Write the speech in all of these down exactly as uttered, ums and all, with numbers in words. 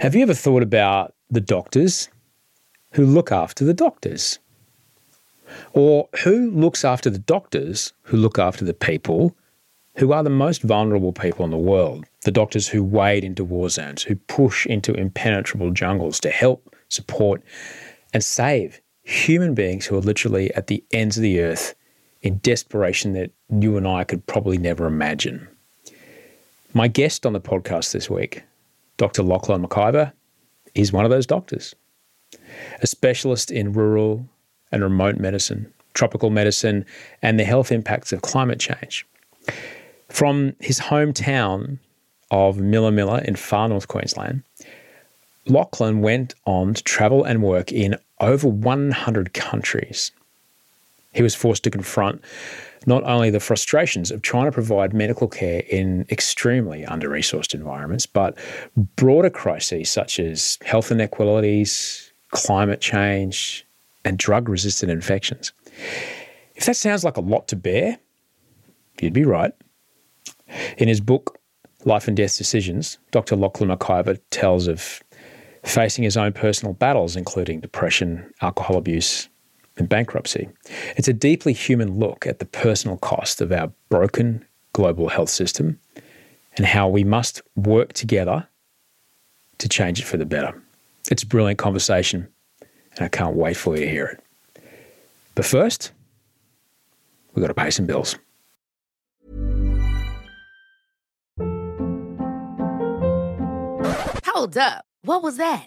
Have you ever thought about the doctors who look after the doctors? Or who looks after the doctors who look after the people who are the most vulnerable people in the world? The doctors who wade into war zones, who push into impenetrable jungles to help, support and save human beings who are literally at the ends of the earth in desperation that you and I could probably never imagine. My guest on the podcast this week, Doctor Lachlan McIver, is one of those doctors. A specialist in rural and remote medicine, tropical medicine, and the health impacts of climate change. From his hometown of Millaa Millaa in far north Queensland, Lachlan went on to travel and work in over one hundred countries. He was forced to confront not only the frustrations of trying to provide medical care in extremely under-resourced environments, but broader crises such as health inequalities, climate change, and drug-resistant infections. If that sounds like a lot to bear, you'd be right. In his book, Life and Death Decisions, Doctor Lachlan McIver tells of facing his own personal battles, including depression, alcohol abuse, and bankruptcy. It's a deeply human look at the personal cost of our broken global health system and how we must work together to change it for the better. It's a brilliant conversation, and I can't wait for you to hear it. But first, we've got to pay some bills. Hold up. What was that?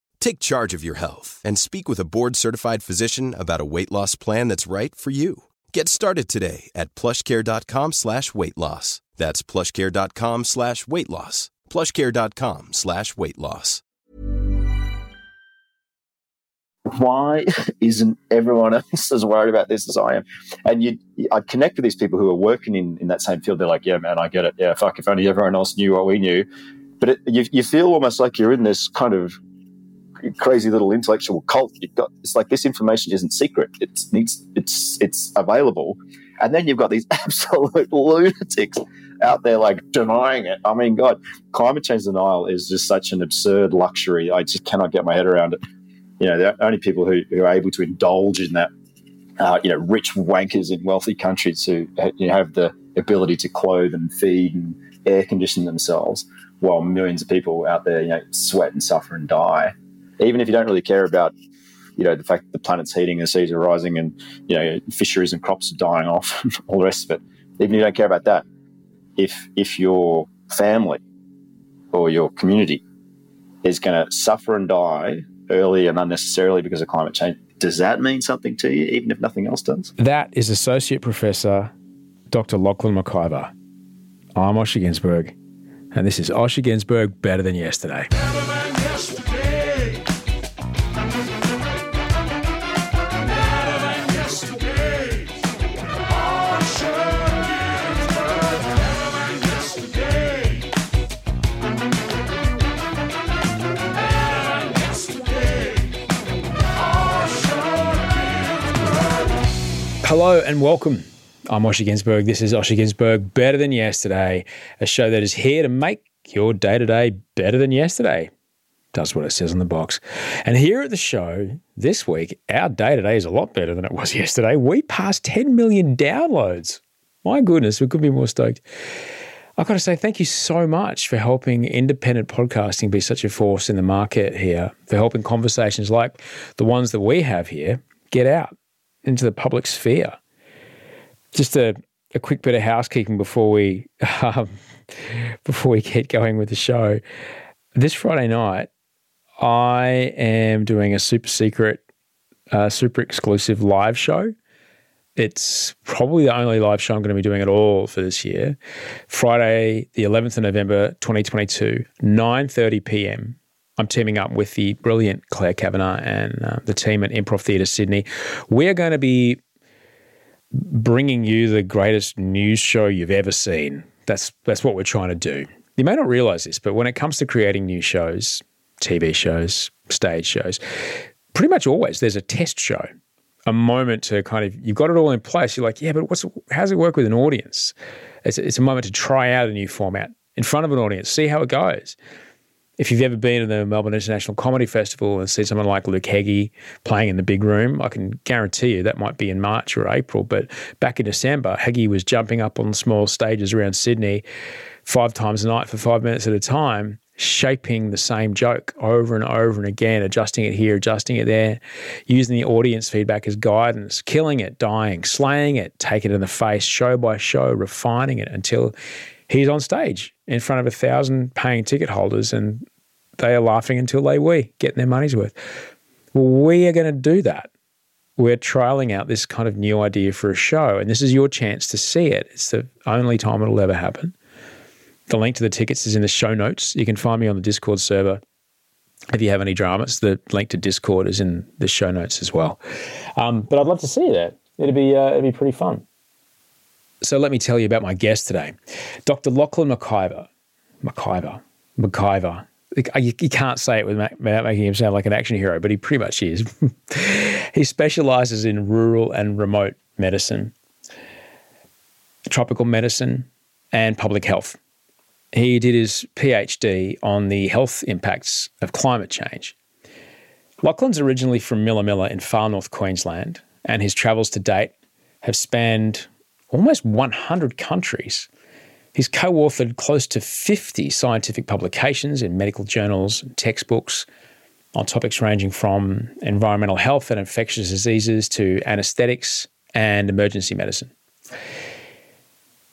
Take charge of your health and speak with a board-certified physician about a weight loss plan that's right for you. Get started today at plushcare.com slash weight loss. That's plushcare.com slash weight loss. Plushcare.com slash weight loss. Why isn't everyone else as worried about this as I am? And you, I connect with these people who are working in, in that same field. They're like, yeah, man, I get it. Yeah, fuck, if only everyone else knew what we knew. But it, you, you feel almost like you're in this kind of crazy little intellectual cult. You've got, it's like this information isn't secret. It's needs. It's it's available. And then you've got these absolute lunatics out there like denying it. I mean, God, climate change denial is just such an absurd luxury. I just cannot get my head around it. You know, the only people who, who are able to indulge in that, uh, you know, rich wankers in wealthy countries who you know, have the ability to clothe and feed and air condition themselves, while millions of people out there, you know, sweat and suffer and die. Even if you don't really care about, you know, the fact that the planet's heating and the seas are rising and, you know, fisheries and crops are dying off and all the rest of it, even if you don't care about that, if if your family or your community is going to suffer and die early and unnecessarily because of climate change, does that mean something to you, even if nothing else does? That is Associate Professor Doctor Lachlan McIver. I'm Osher Ginsberg, and this is Osher Ginsberg Better Than Yesterday. Hello and welcome. I'm Osher Ginsberg. This is Osher Ginsberg, Better Than Yesterday, a show that is here to make your day-to-day better than yesterday. Does what it says on the box. And here at the show this week, our day-to-day is a lot better than it was yesterday. We passed ten million downloads. My goodness, we could be more stoked. I've got to say thank you so much for helping independent podcasting be such a force in the market here, for helping conversations like the ones that we have here get out into the public sphere. Just a, a quick bit of housekeeping before we um, before we get going with the show. This Friday night, I am doing a super secret, uh, super exclusive live show. It's probably the only live show I'm going to be doing at all for this year. Friday, the eleventh of November, twenty twenty-two, nine thirty p.m. I'm teaming up with the brilliant Claire Kavanagh and uh, the team at Improv Theatre Sydney. We're going to be bringing you the greatest news show you've ever seen. That's that's what we're trying to do. You may not realise this, but when it comes to creating new shows, T V shows, stage shows, pretty much always there's a test show. A moment to kind of, you've got it all in place. You're like, yeah, but what's how does it work with an audience? It's a, it's a moment to try out a new format in front of an audience, see how it goes. If you've ever been to the Melbourne International Comedy Festival and see someone like Luke Heggie playing in the big room, I can guarantee you that might be in March or April, but back in December, Heggie was jumping up on small stages around Sydney five times a night for five minutes at a time, shaping the same joke over and over and again, adjusting it here, adjusting it there, using the audience feedback as guidance, killing it, dying, slaying it, taking it in the face, show by show, refining it until he's on stage in front of a thousand paying ticket holders and they are laughing until they wee, getting their money's worth. Well, we are going to do that. We're trialling out this kind of new idea for a show, and this is your chance to see it. It's the only time it'll ever happen. The link to the tickets is in the show notes. You can find me on the Discord server. If you have any dramas, the link to Discord is in the show notes as well. Um, but I'd love to see you there. It'd be, uh, it'd be pretty fun. So let me tell you about my guest today, Doctor Lachlan McIver. McIver. McIver. You can't say it without making him sound like an action hero, but he pretty much is. He specialises in rural and remote medicine, tropical medicine, and public health. He did his PhD on the health impacts of climate change. Lachlan's originally from Millaa Millaa in far north Queensland, and his travels to date have spanned almost one hundred countries. He's co-authored close to fifty scientific publications in medical journals and textbooks on topics ranging from environmental health and infectious diseases to anaesthetics and emergency medicine.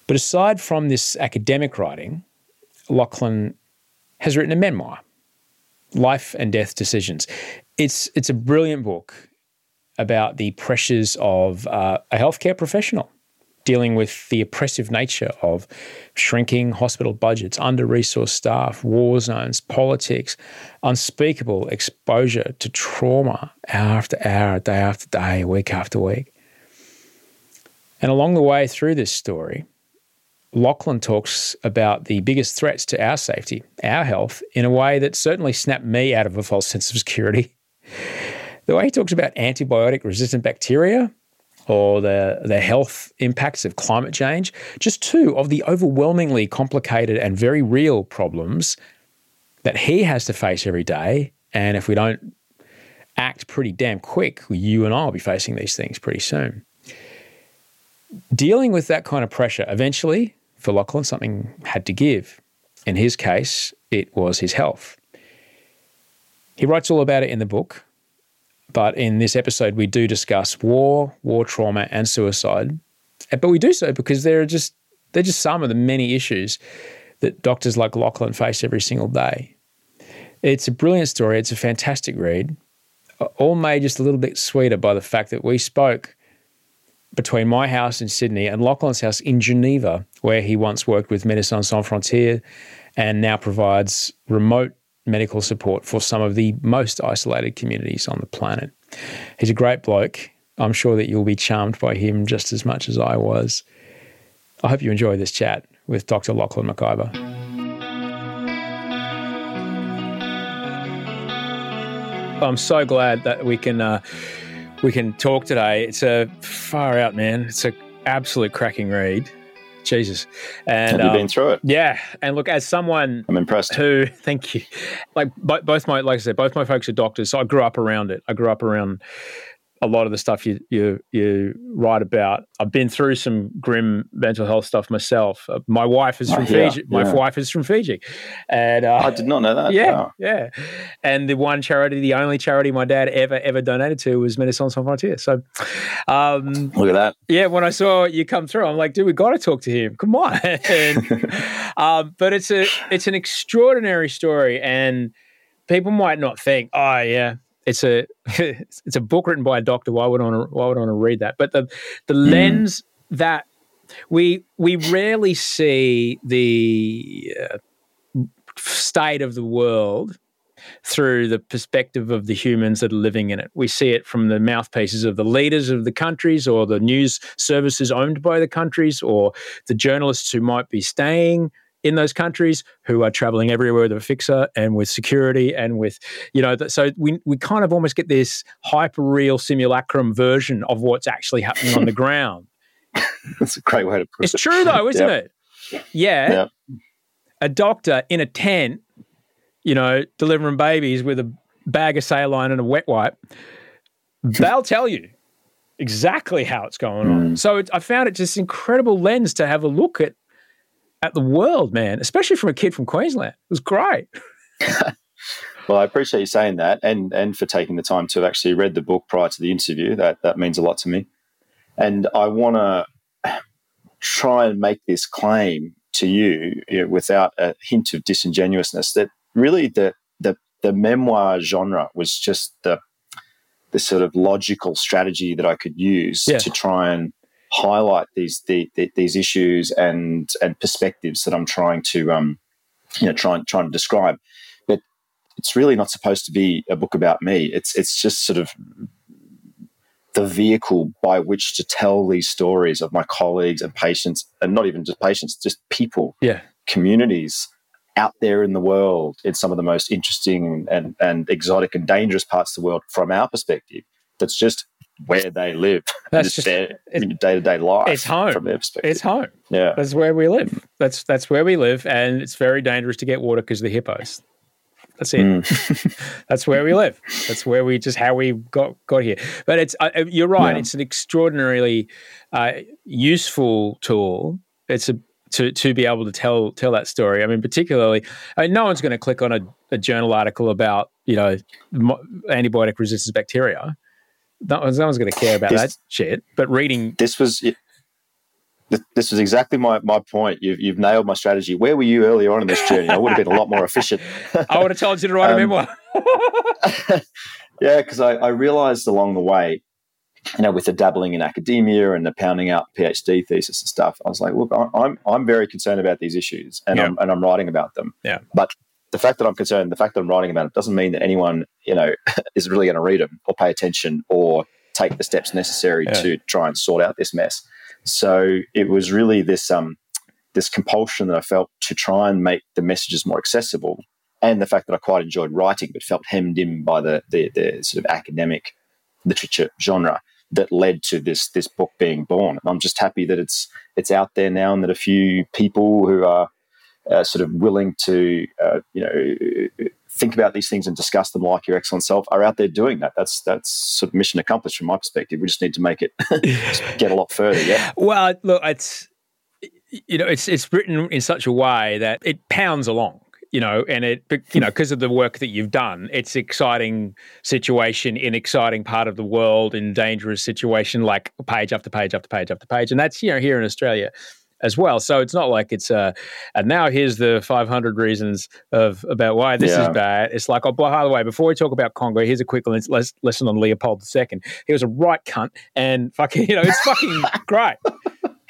But aside from this academic writing, Lachlan has written a memoir, Life and Death Decisions. It's it's a brilliant book about the pressures of uh, a healthcare professional dealing with the oppressive nature of shrinking hospital budgets, under-resourced staff, war zones, politics, unspeakable exposure to trauma hour after hour, day after day, week after week. And along the way through this story, Lachlan talks about the biggest threats to our safety, our health, in a way that certainly snapped me out of a false sense of security. The way he talks about antibiotic-resistant bacteria or the, the health impacts of climate change, just two of the overwhelmingly complicated and very real problems that he has to face every day. And if we don't act pretty damn quick, you and I will be facing these things pretty soon. Dealing with that kind of pressure, eventually, for Lachlan, something had to give. In his case, it was his health. He writes all about it in the book, but in this episode, we do discuss war, war trauma, and suicide. But we do so because they're just, they're just some of the many issues that doctors like Lachlan face every single day. It's a brilliant story. It's a fantastic read, all made just a little bit sweeter by the fact that we spoke between my house in Sydney and Lachlan's house in Geneva, where he once worked with Médecins Sans Frontières and now provides remote medical support for some of the most isolated communities on the planet. He's a great bloke. I'm sure that you'll be charmed by him just as much as I was. I hope you enjoy this chat with Doctor Lachlan McIver. I'm so glad that we can... Uh, We can talk today. It's a far out, man. It's a absolute cracking read. Jesus. And, Have you um, been through it? Yeah. And look, as someone... I'm impressed. Who, thank you. Like bo- both my, like I said, both my folks are doctors, so I grew up around it. I grew up around a lot of the stuff you you, you write about. I've been through some grim mental health stuff myself. Uh, my wife is from oh, yeah, Fiji. My yeah. wife is from Fiji. and uh, I did not know that. Yeah, no. yeah. And the one charity, the only charity my dad ever, ever donated to was Médecins Sans Frontières. So, um, look at that. Yeah, when I saw you come through, I'm like, dude, we got to talk to him. Come on. and, um, but it's a it's an extraordinary story, and people might not think, oh, yeah, It's a it's a book written by a doctor. Why would I want to, why would I want to read that? But the the mm. lens that we we rarely see the uh, state of the world through the perspective of the humans that are living in it. We see it from the mouthpieces of the leaders of the countries, or the news services owned by the countries, or the journalists who might be staying in those countries, who are traveling everywhere with a fixer and with security and with, you know, th- so we we kind of almost get this hyper-real simulacrum version of what's actually happening on the ground. That's a great way to put it. It's true though, isn't yep. it? Yeah. Yep. A doctor in a tent, you know, delivering babies with a bag of saline and a wet wipe, they'll tell you exactly how it's going mm. on. So it, I found it just an incredible lens to have a look at at the world, man, especially from a kid from Queensland. It was great. Well, I appreciate you saying that, and and for taking the time to have actually read the book prior to the interview. That that means a lot to me. And I want to try and make this claim to you, you know, without a hint of disingenuousness, that really the the the memoir genre was just the the sort of logical strategy that I could use yeah. to try and highlight these the, the, these issues and and perspectives that I'm trying to um you know trying trying to describe. But it's really not supposed to be a book about me. It's it's just sort of the vehicle by which to tell these stories of my colleagues and patients, and not even just patients, just people, yeah, communities out there in the world, in some of the most interesting and and exotic and dangerous parts of the world from our perspective. That's just where they live. That's just their day-to-day life. It's home. From their perspective. It's home. Yeah. That's where we live. That's that's where we live, and it's very dangerous to get water because of the hippos. That's it. Mm. That's where we live. That's where we just how we got, got here. But it's uh, you're right. Yeah. It's an extraordinarily uh, useful tool. It's a to to be able to tell tell that story. I mean, particularly, I mean, no one's going to click on a, a journal article about, you know, mo- antibiotic resistance bacteria. No one's, no one's going to care about this, that shit. But reading this was this was exactly my, my point. You've you've nailed my strategy. Where were you earlier on in this journey? I would have been a lot more efficient. I would have told you to write um, a memoir. Yeah, because I, I realised along the way, you know, with the dabbling in academia and the pounding out PhD thesis and stuff, I was like, look, I'm I'm very concerned about these issues, and yeah. I'm and I'm writing about them. Yeah, but. The fact that I'm concerned, the fact that I'm writing about it doesn't mean that anyone, you know, is really going to read them or pay attention or take the steps necessary yeah. to try and sort out this mess. So it was really this um, this compulsion that I felt to try and make the messages more accessible, and the fact that I quite enjoyed writing but felt hemmed in by the the, the sort of academic literature genre that led to this this book being born. And I'm just happy that it's it's out there now, and that a few people who are Uh, sort of willing to, uh, you know, think about these things and discuss them like your excellent self are out there doing that. That's that's sort of mission accomplished from my perspective. We just need to make it get a lot further. Yeah. Well, look, it's you know, it's it's written in such a way that it pounds along, you know, and it you know because of the work that you've done, it's exciting situation in exciting part of the world in dangerous situation, like page after page after page after page, and that's you know here in Australia as well. So it's not like it's uh and now here's the five hundred reasons of about why this yeah. is bad. It's like, oh, by the way, before we talk about Congo, here's a quick les- lesson on Leopold the Second. He was a right cunt, and fucking, you know, it's fucking great.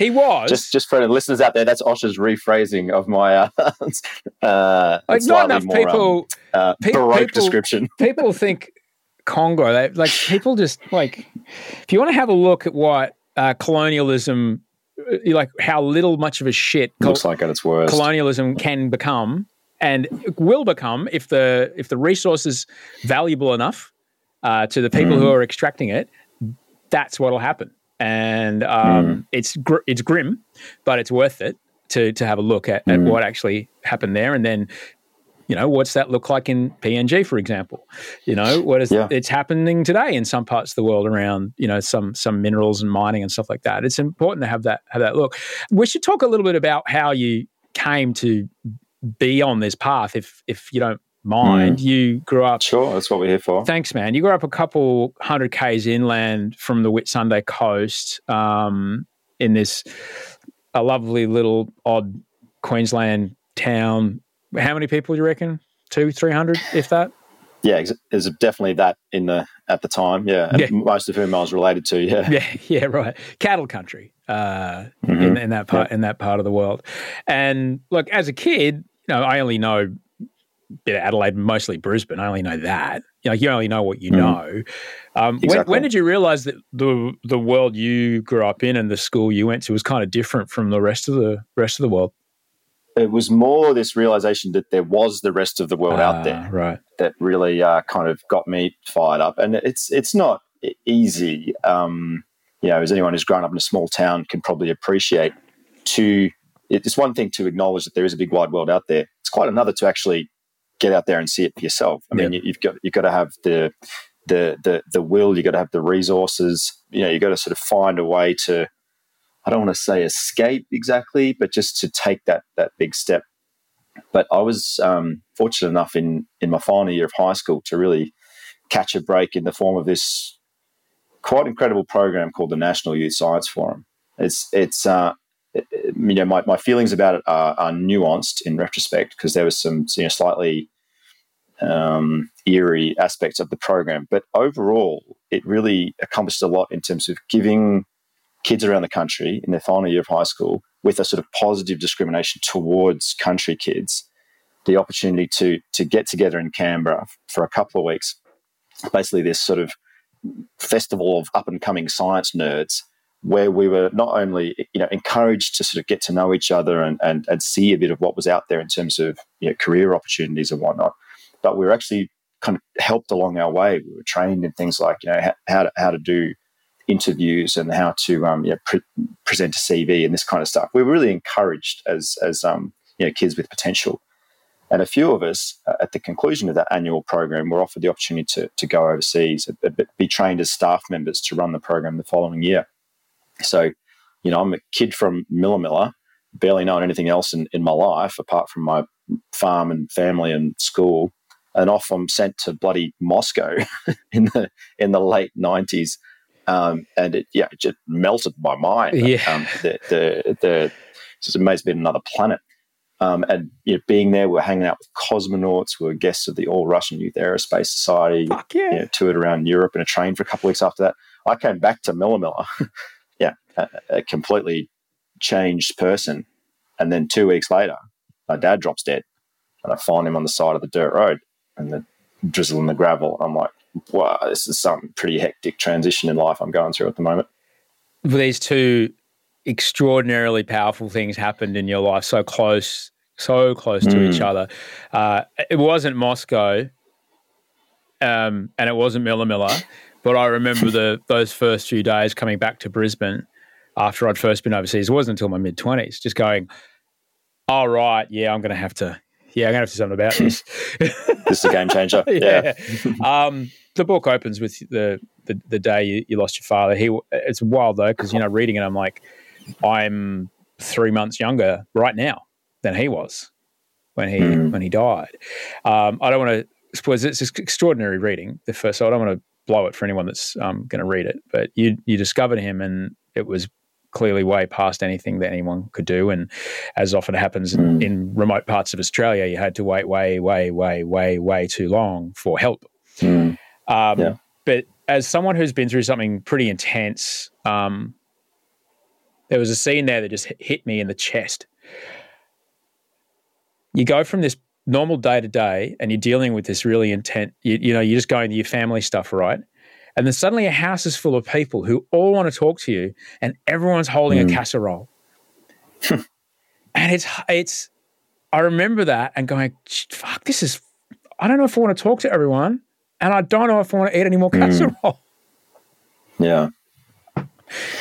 He was. Just just for the listeners out there, that's Osher's rephrasing of my uh, uh like not enough more, people, um, uh, pe- baroque people, description. People think Congo, they, like people just like, if you want to have a look at what uh, colonialism like how little much of a shit col- looks like at its worst. Colonialism can become and will become if the if the resource is valuable enough uh, to the people mm. who are extracting it. That's what will happen. and um, mm. it's gr- it's grim, but it's worth it to to have a look at, at mm. what actually happened there, and then, you know, what's that look like in P N G, for example? You know, what is yeah. it's happening today in some parts of the world around, you know, some some minerals and mining and stuff like that. It's important to have that have that look. We should talk a little bit about how you came to be on this path, if if you don't mind. Mm. You grew up... Sure, that's what we're here for. Thanks, man. You grew up a couple hundred k's inland from the Whitsunday coast um, in this a lovely little odd Queensland town. How many people do you reckon? Two, three hundred, if that? Yeah, there's definitely that in the at the time, yeah, and yeah. most of whom I was related to, yeah. Yeah, yeah, right. Cattle country uh, mm-hmm. in, in that part yeah. in that part of the world. And, look, as a kid, you know, I only know a bit of Adelaide, mostly Brisbane. I only know that. You know, you only know what you mm-hmm. know. Um, exactly. when, when did you realise that the the world you grew up in and the school you went to was kind of different from the rest of the rest of the world? It was more this realisation that there was the rest of the world ah, out there right. that really uh, kind of got me fired up. And it's it's not easy, um, you know, as anyone who's grown up in a small town can probably appreciate. To It's one thing to acknowledge that there is a big wide world out there. It's quite another to actually get out there and see it for yourself. I mean, yep. you've got you've got to have the the the the will. You've got to have the resources. You know, you've got to sort of find a way to, I don't want to say escape exactly, but just to take that that big step. But I was um, fortunate enough in in my final year of high school to really catch a break in the form of this quite incredible program called the National Youth Science Forum. It's it's uh, it, you know my, my feelings about it are, are nuanced in retrospect, because there was some you know slightly um, eerie aspects of the program, but overall it really accomplished a lot in terms of giving kids around the country in their final year of high school, with a sort of positive discrimination towards country kids, the opportunity to to get together in Canberra for a couple of weeks, basically this sort of festival of up-and-coming science nerds, where we were not only you know encouraged to sort of get to know each other and and, and see a bit of what was out there in terms of you know, career opportunities and whatnot, but we were actually kind of helped along our way. We were trained in things like you know how, how to how to do interviews and how to um, yeah, pre- present a C V and this kind of stuff. We were really encouraged as as um, you know kids with potential. And a few of us uh, at the conclusion of that annual program were offered the opportunity to to go overseas, uh, be trained as staff members to run the program the following year. So, you know, I'm a kid from Millaa Millaa, barely knowing anything else in, in my life apart from my farm and family and school, and off I'm sent to bloody Moscow in the in the late nineties. Um, and it, yeah, it just melted my mind. Yeah. Um, the, the, the, so it may have been another planet. Um, and you know, being there, we were hanging out with cosmonauts. We were guests of the All Russian Youth Aerospace Society. Fuck yeah. You know, toured around Europe in a train for a couple of weeks after that. I came back to Millaa Millaa. yeah, a, a completely changed person. And then two weeks later, my dad drops dead. And I find him on the side of the dirt road and the drizzle and the gravel. I'm like, wow, this is some pretty hectic transition in life I'm going through at the moment. These two extraordinarily powerful things happened in your life, so close, so close mm. to each other. Uh, it wasn't Moscow um, and it wasn't Millaa Millaa, but I remember the those first few days coming back to Brisbane after I'd first been overseas. It wasn't until my mid-twenties, just going, all right, yeah, I'm going to have to, yeah, I'm going to have to do something about this. This is a game changer. yeah. yeah. Um, the book opens with the the, the day you, you lost your father. He It's wild, though, because, you know, reading it, I'm like, I'm three months younger right now than he was when he mm. when he died. Um, I don't want to – suppose it's extraordinary reading, the first, so I don't want to blow it for anyone that's um, going to read it. But you you discovered him, and it was – clearly way past anything that anyone could do. And as often happens mm. in, in remote parts of Australia, you had to wait way, way, way, way, way too long for help. Mm. Um, yeah. But as someone who's been through something pretty intense, um, there was a scene there that just hit me in the chest. You go from this normal day to day and you're dealing with this really intense, you, you know, you're just going to your family stuff, right? And then suddenly a house is full of people who all want to talk to you, and everyone's holding mm. a casserole. and it's, it's, I remember that and going, fuck, this is, I don't know if I want to talk to everyone, and I don't know if I want to eat any more casserole. Mm. Yeah.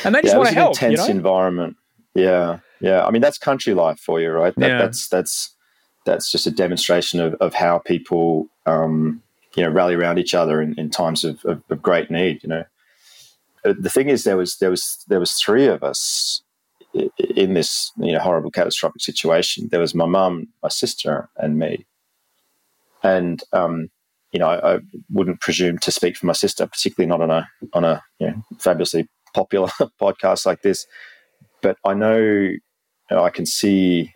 and they just yeah, want to help. It was an intense you know? environment. Yeah, yeah. I mean, that's country life for you, right? That, yeah. That's that's that's just a demonstration of, of how people, um, you know, rally around each other in, in times of, of, of great need. You know, the thing is, there was there was there was three of us in this, you know, horrible catastrophic situation. There was my mum, my sister, and me. And um, you know, I, I wouldn't presume to speak for my sister, particularly not on a on a you know, fabulously popular podcast like this. But I know, you know, I can see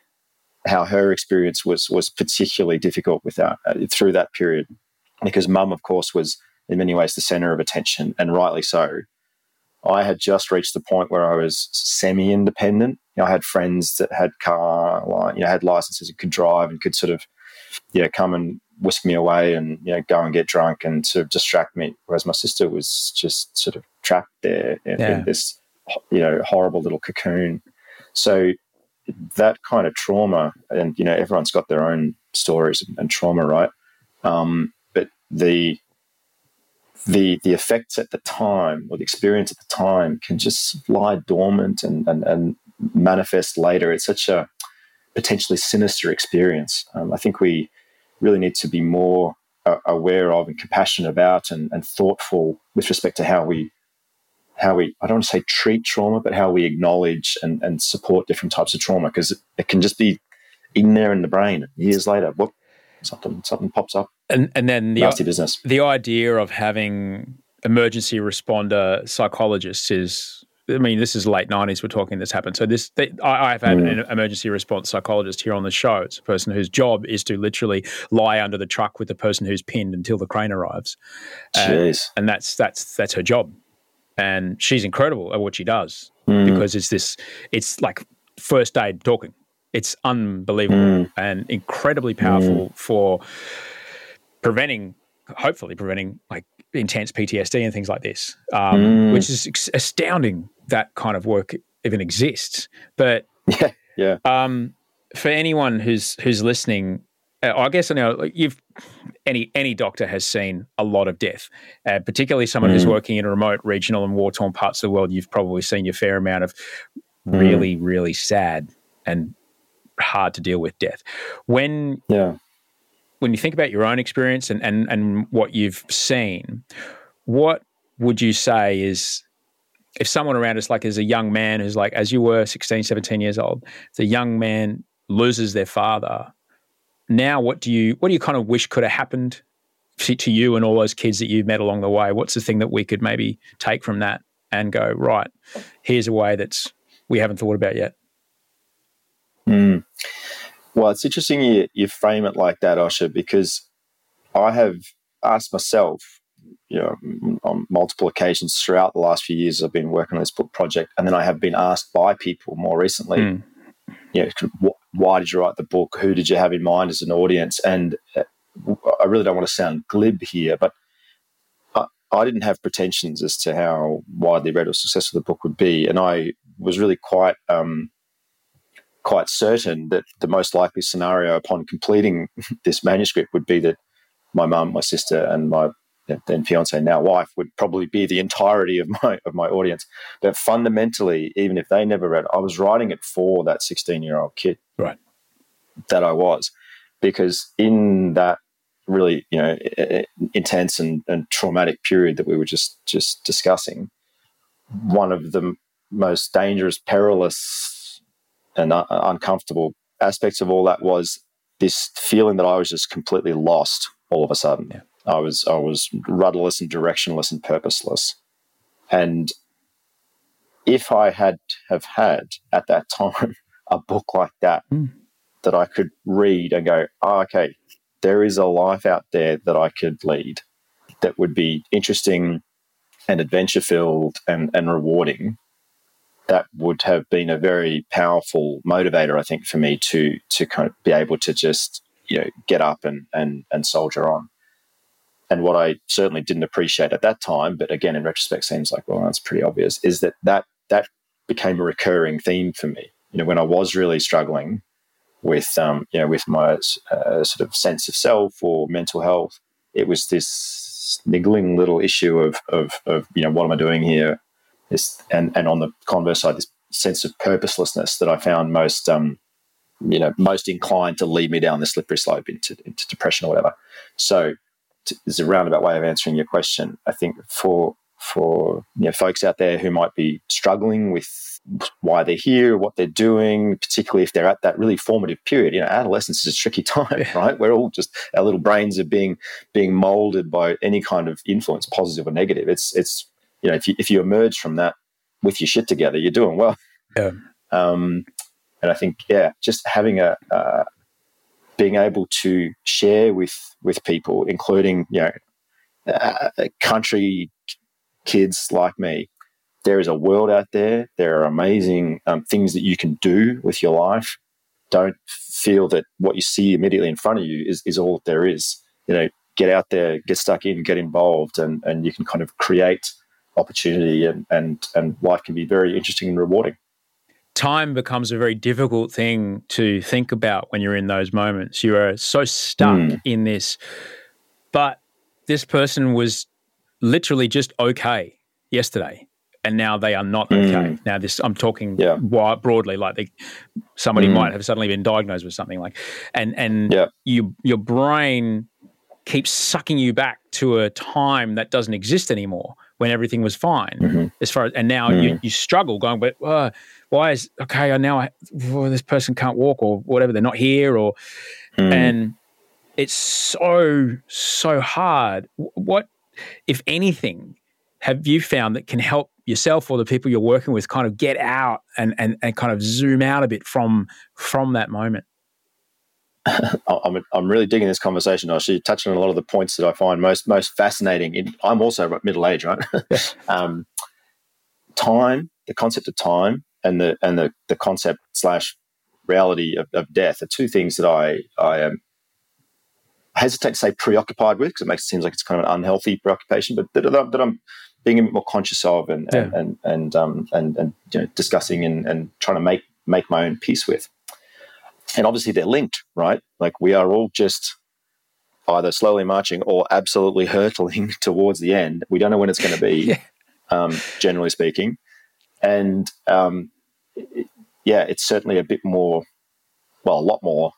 how her experience was was particularly difficult with that, uh, through that period, because Mum, of course, was in many ways the centre of attention, and rightly so. I had just reached the point where I was semi-independent. You know, I had friends that had car, you know, had licences and could drive and could sort of, you know, come and whisk me away and, you know, go and get drunk and sort of distract me. Whereas my sister was just sort of trapped there in, yeah. in this, you know, horrible little cocoon. So that kind of trauma, and, you know, everyone's got their own stories and, and trauma, right? Um, but the the the effects at the time, or the experience at the time, can just lie dormant and and, and manifest later. It's such a potentially sinister experience. Um, I think we really need to be more uh, aware of and compassionate about and, and thoughtful with respect to how we, how we, I don't want to say treat trauma, but how we acknowledge and, and support different types of trauma, because it, it can just be in there in the brain years later. Whoop, something something pops up. And and then the nasty business. The idea of having emergency responder psychologists is, I mean, this is late nineties we're talking this happened. So this, they, I, I've had mm. an emergency response psychologist here on the show. It's a person whose job is to literally lie under the truck with the person who's pinned until the crane arrives. And, and that's that's that's her job. And she's incredible at what she does mm. because it's this, it's like first aid talking. It's unbelievable mm. and incredibly powerful mm. for preventing, hopefully preventing, like, intense P T S D and things like this, um, mm. which is ex- astounding that kind of work even exists. But yeah, yeah. Um, for anyone who's who's listening, uh, I guess I know like you've any any doctor has seen a lot of death, uh, particularly someone mm. who's working in remote, regional, and war torn parts of the world. You've probably seen your fair amount of mm. really, really sad and hard to deal with death. When yeah. When you think about your own experience and, and, and what you've seen, what would you say is, if someone around us, like as a young man who's like, as you were sixteen, seventeen years old, the young man loses their father. Now, what do you, what do you kind of wish could have happened to you and all those kids that you've met along the way? What's the thing that we could maybe take from that and go, right, here's a way that's, we haven't thought about yet? Mm. Well, it's interesting you, you frame it like that, Osher, because I have asked myself, you know, on multiple occasions throughout the last few years I've been working on this book project, and then I have been asked by people more recently, mm. you know, wh- why did you write the book? Who did you have in mind as an audience? And I really don't want to sound glib here, but I, I didn't have pretensions as to how widely read or successful the book would be, and I was really quite... Um, quite certain that the most likely scenario upon completing this manuscript would be that my mum, my sister, and my then fiance, now wife, would probably be the entirety of my of my audience. But fundamentally, even if they never read it, I was writing it for that sixteen-year-old kid right. that I was, because in that really, you know, intense and, and traumatic period that we were just just discussing, one of the most dangerous, perilous, and uh, uncomfortable aspects of all that was this feeling that I was just completely lost all of a sudden. Yeah. I was I was rudderless and directionless and purposeless. And if I had have had at that time a book like that mm. that I could read and go, oh, okay, there is a life out there that I could lead that would be interesting and adventure-filled and, and rewarding, that would have been a very powerful motivator, I think, for me to to kind of be able to just, you know, get up and and and soldier on. And what I certainly didn't appreciate at that time, but again, in retrospect, seems like, well, that's pretty obvious, is that that, that became a recurring theme for me. You know, when I was really struggling with, um, you know, with my uh, sort of sense of self or mental health, it was this niggling little issue of, of, of you know, what am I doing here? this, and, and on the converse side, this sense of purposelessness that I found most, um, you know, most inclined to lead me down the slippery slope into, into depression or whatever. So it's a roundabout way of answering your question. I think for for you know, folks out there who might be struggling with why they're here, what they're doing, particularly if they're at that really formative period. You know, adolescence is a tricky time, yeah. right? We're all just, our little brains are being being molded by any kind of influence, positive or negative. It's, it's you know, if you, if you emerge from that with your shit together, you're doing well. Yeah. Um, and I think, yeah, just having a, uh, being able to share with, with people, including, you know, uh, country kids like me. There is a world out there. There are amazing um, things that you can do with your life. Don't feel that what you see immediately in front of you is, is all that there is. You know, get out there, get stuck in, get involved, and, and you can kind of create opportunity, and, and, and life can be very interesting and rewarding. Time becomes a very difficult thing to think about when you're in those moments. You are so stuck mm. in this. But this person was literally just okay yesterday. And now they are not okay. Mm. Now, this I'm talking yeah. wide, broadly, like they, somebody mm. might have suddenly been diagnosed with something like, and and yeah. you your brain keeps sucking you back to a time that doesn't exist anymore when everything was fine. Mm-hmm. As far as, and now mm. you, you struggle going, but uh, why is okay? Now I, well, this person can't walk or whatever. They're not here or, mm. and it's so so hard. What if anything have you found that can help yourself or the people you're working with kind of get out and, and, and kind of zoom out a bit from from that moment? I'm I'm really digging this conversation. I should touch on a lot of the points that I find most most fascinating. In, I'm also middle age, right? um, time, the concept of time, and the and the, the concept slash reality of, of death are two things that I I am. Um, I hesitate to say preoccupied with because it makes it seem like it's kind of an unhealthy preoccupation, but that, that I'm being a bit more conscious of and yeah. and, and and um and and you know, discussing and, and trying to make make my own peace with. And obviously they're linked, right? Like we are all just either slowly marching or absolutely hurtling towards the end. We don't know when it's going to be, yeah. um, generally speaking. And um, it, yeah, it's certainly a bit more, well, a lot more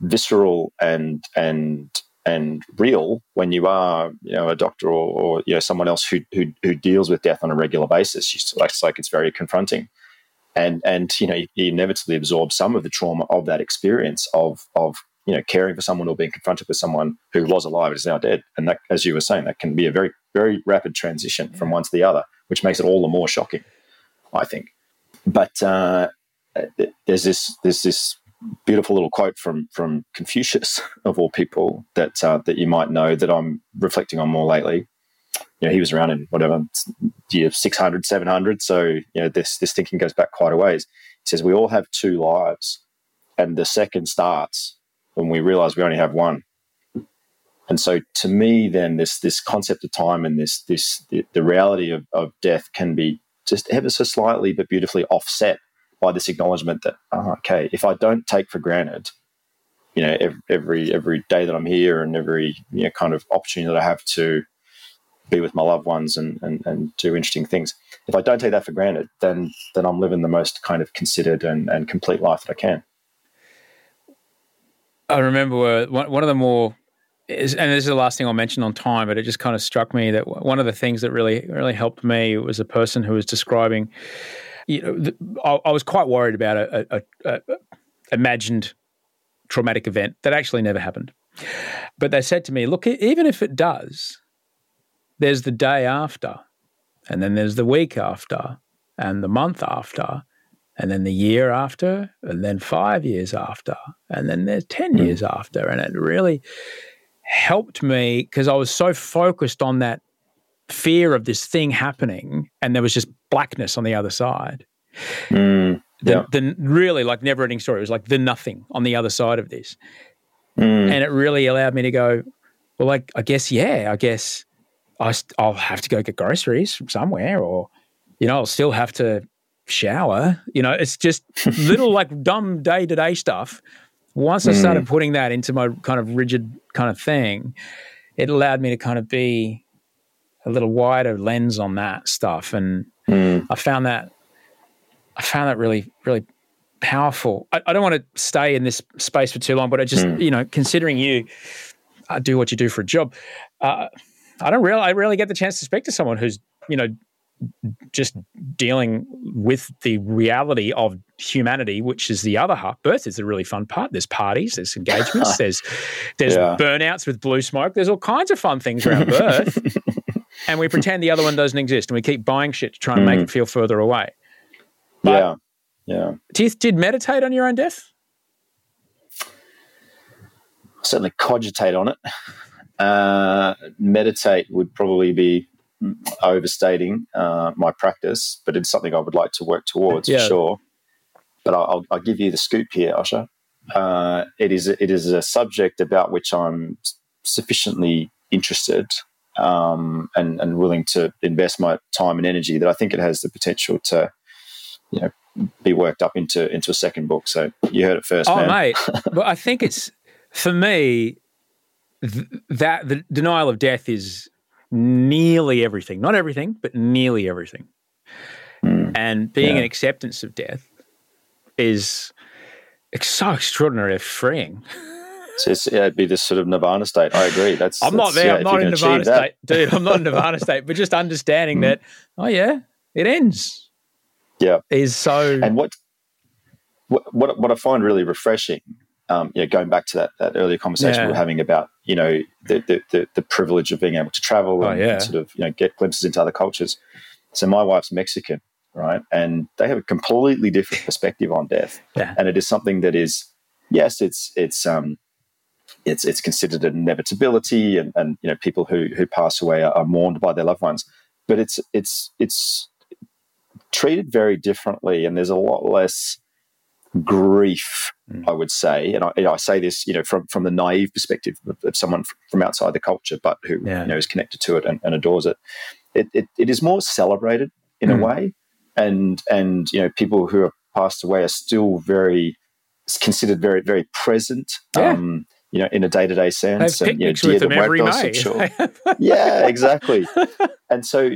visceral and and and real when you are, you know, a doctor or, or you know someone else who, who who deals with death on a regular basis. It's like it's very confronting, and and you know you inevitably absorb some of the trauma of that experience of of you know caring for someone or being confronted with someone who was alive and is now dead. And that, as you were saying, that can be a very very rapid transition from one to the other, which makes it all the more shocking, I think. But uh, there's this there's this. beautiful little quote from from Confucius of all people that uh, that you might know that I'm reflecting on more lately. You know, he was around in whatever year six hundred, seven hundred. So you know this this thinking goes back quite a ways. He says we all have two lives, and the second starts when we realize we only have one. And so to me, then this this concept of time and this this the, the reality of, of death can be just ever so slightly but beautifully offset by this acknowledgement that, oh, okay, if I don't take for granted, you know, every, every every day that I'm here and every, you know, kind of opportunity that I have to be with my loved ones and and, and do interesting things, if I don't take that for granted, then then I'm living the most kind of considered and, and complete life that I can. I remember one, one of the more, and this is the last thing I'll mention on time, but it just kind of struck me that one of the things that really, really helped me was a person who was describing, you know, I, I was quite worried about a, a, a, a imagined traumatic event that actually never happened. But they said to me, look, even if it does, there's the day after, and then there's the week after, and the month after, and then the year after, and then five years after, and then there's ten mm. years after. And it really helped me because I was so focused on that fear of this thing happening, and there was just blackness on the other side. Mm, yeah. the, the really like never-ending story. It was like the nothing on the other side of this. Mm. And it really allowed me to go, well, like, I guess, yeah, I guess I, I'll have to go get groceries from somewhere, or, you know, I'll still have to shower. You know, it's just little like dumb day-to-day stuff. Once mm. I started putting that into my kind of rigid kind of thing, it allowed me to kind of be a little wider lens on that stuff. And Mm. I found that I found that really, really powerful. I, I don't want to stay in this space for too long, but I just, mm. you know, considering you uh, do what you do for a job, uh, I don't really, I rarely get the chance to speak to someone who's, you know, just dealing with the reality of humanity, which is the other half. Birth is the really fun part. There's parties, there's engagements, there's there's yeah. burnouts with blue smoke. There's all kinds of fun things around birth. And we pretend the other one doesn't exist, and we keep buying shit to try and mm. make it feel further away. But yeah. Yeah. Did you meditate on your own death? Certainly cogitate on it. Uh, meditate would probably be overstating uh, my practice, but it's something I would like to work towards yeah. for sure. But I'll, I'll give you the scoop here, Osher. Uh, it is it is a subject about which I'm sufficiently interested um, and and willing to invest my time and energy that I think it has the potential to, you know, be worked up into into a second book. So you heard it first, oh, man. Mate. But I think it's, for me, th- that the denial of death is nearly everything. Not everything, but nearly everything. Mm, and being yeah. an acceptance of death is it's so extraordinarily freeing. So it's, yeah, it'd be this sort of nirvana state. I agree. That's I'm that's, not there. Yeah, I'm not in nirvana state, dude. I'm not in nirvana state. But just understanding mm. that, oh, yeah, it ends. Yeah, is so. And what, what what what I find really refreshing, um, yeah, going back to that that earlier conversation yeah. we were having about, you know, the the, the, the privilege of being able to travel oh, and, yeah. and sort of, you know, get glimpses into other cultures. So my wife's Mexican, right, and they have a completely different perspective on death, yeah. and it is something that is, yes, it's it's um, it's it's considered an inevitability, and, and you know, people who who pass away are, are mourned by their loved ones, but it's it's it's. treated very differently, and there's a lot less grief, mm. I would say. And I, you know, I say this, you know, from, from the naive perspective of, of someone from outside the culture, but who yeah. you know, is connected to it and, and adores it. It, it. It is more celebrated in mm. a way, and and you know, people who have passed away are still very considered very very present. Yeah. Um, you know, in a day-to-day sense, and you know, dear the every May. Sure. yeah, exactly, and so.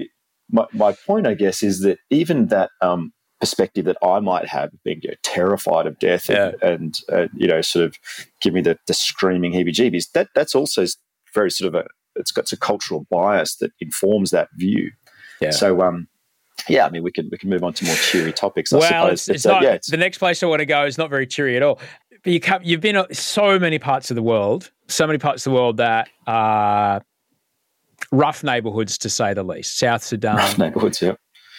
My, my point, I guess, is that even that um, perspective that I might have, being, you know, terrified of death yeah. and, and uh, you know, sort of give me the, the screaming heebie-jeebies, that that's also very sort of a it's got it's a cultural bias that informs that view. Yeah. So, um, yeah, I mean, we can we can move on to more cheery topics. I well, suppose. It's, it's but, not, uh, yeah, it's, the next place I want to go is not very cheery at all. But you can't, you've been to so many parts of the world, so many parts of the world that are. Uh, rough neighbourhoods, to say the least. South Sudan, rough neighbourhoods, yeah.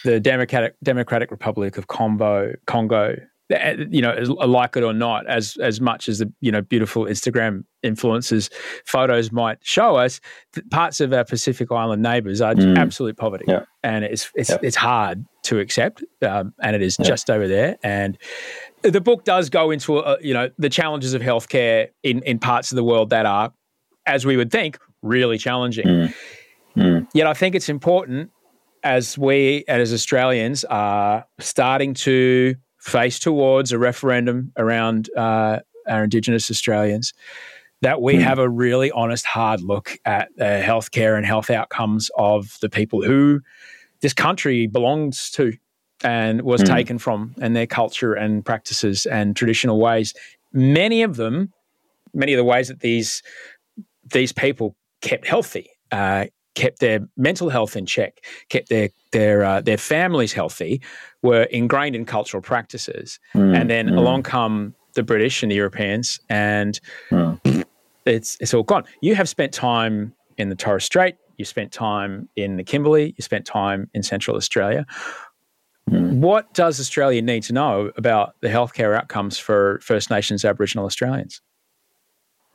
The Democratic Democratic Republic of Congo, Congo. You know, like it or not, as as much as the, you know, beautiful Instagram influencers photos might show us, parts of our Pacific Island neighbours are mm. absolute poverty, yeah. and it's it's yeah. it's hard to accept, um, and it is yeah. just over there. And the book does go into uh, you know, the challenges of healthcare in in parts of the world that are, as we would think, really challenging. Mm. Mm. Yet I think it's important, as we, as Australians, are starting to face towards a referendum around uh, our Indigenous Australians, that we mm. have a really honest, hard look at the healthcare and health outcomes of the people who this country belongs to and was mm. taken from, and their culture and practices and traditional ways. Many of them, many of the ways that these these people kept healthy, uh, kept their mental health in check, kept their their uh, their families healthy, were ingrained in cultural practices. Mm, and then mm. along come the British and the Europeans, and mm. it's it's all gone. You have spent time in the Torres Strait, you spent time in the Kimberley, you spent time in Central Australia. Mm. What does Australia need to know about the healthcare outcomes for First Nations Aboriginal Australians?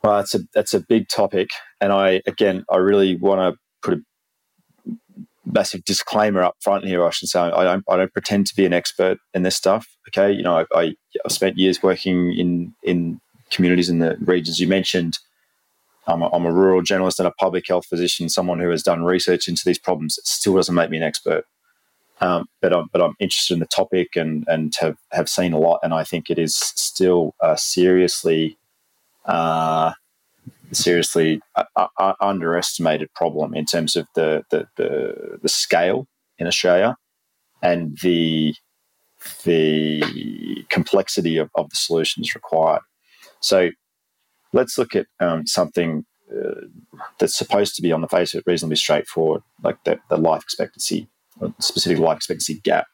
Well, that's a that's a big topic, and I again I really want to put a massive disclaimer up front here. I should say I don't I don't pretend to be an expert in this stuff. Okay, you know, I I spent years working in in communities in the regions you mentioned. I'm a, I'm a rural journalist and a public health physician, someone who has done research into these problems. It still doesn't make me an expert, um, but I'm but I'm interested in the topic and and have have seen a lot, and I think it is still uh, seriously. Uh, seriously uh, uh, underestimated problem in terms of the the, the, the scale in Australia, and the the complexity of, of the solutions required. So let's look at um, something uh, that's supposed to be, on the face of it, reasonably straightforward, like the, the life expectancy, or specific life expectancy gap.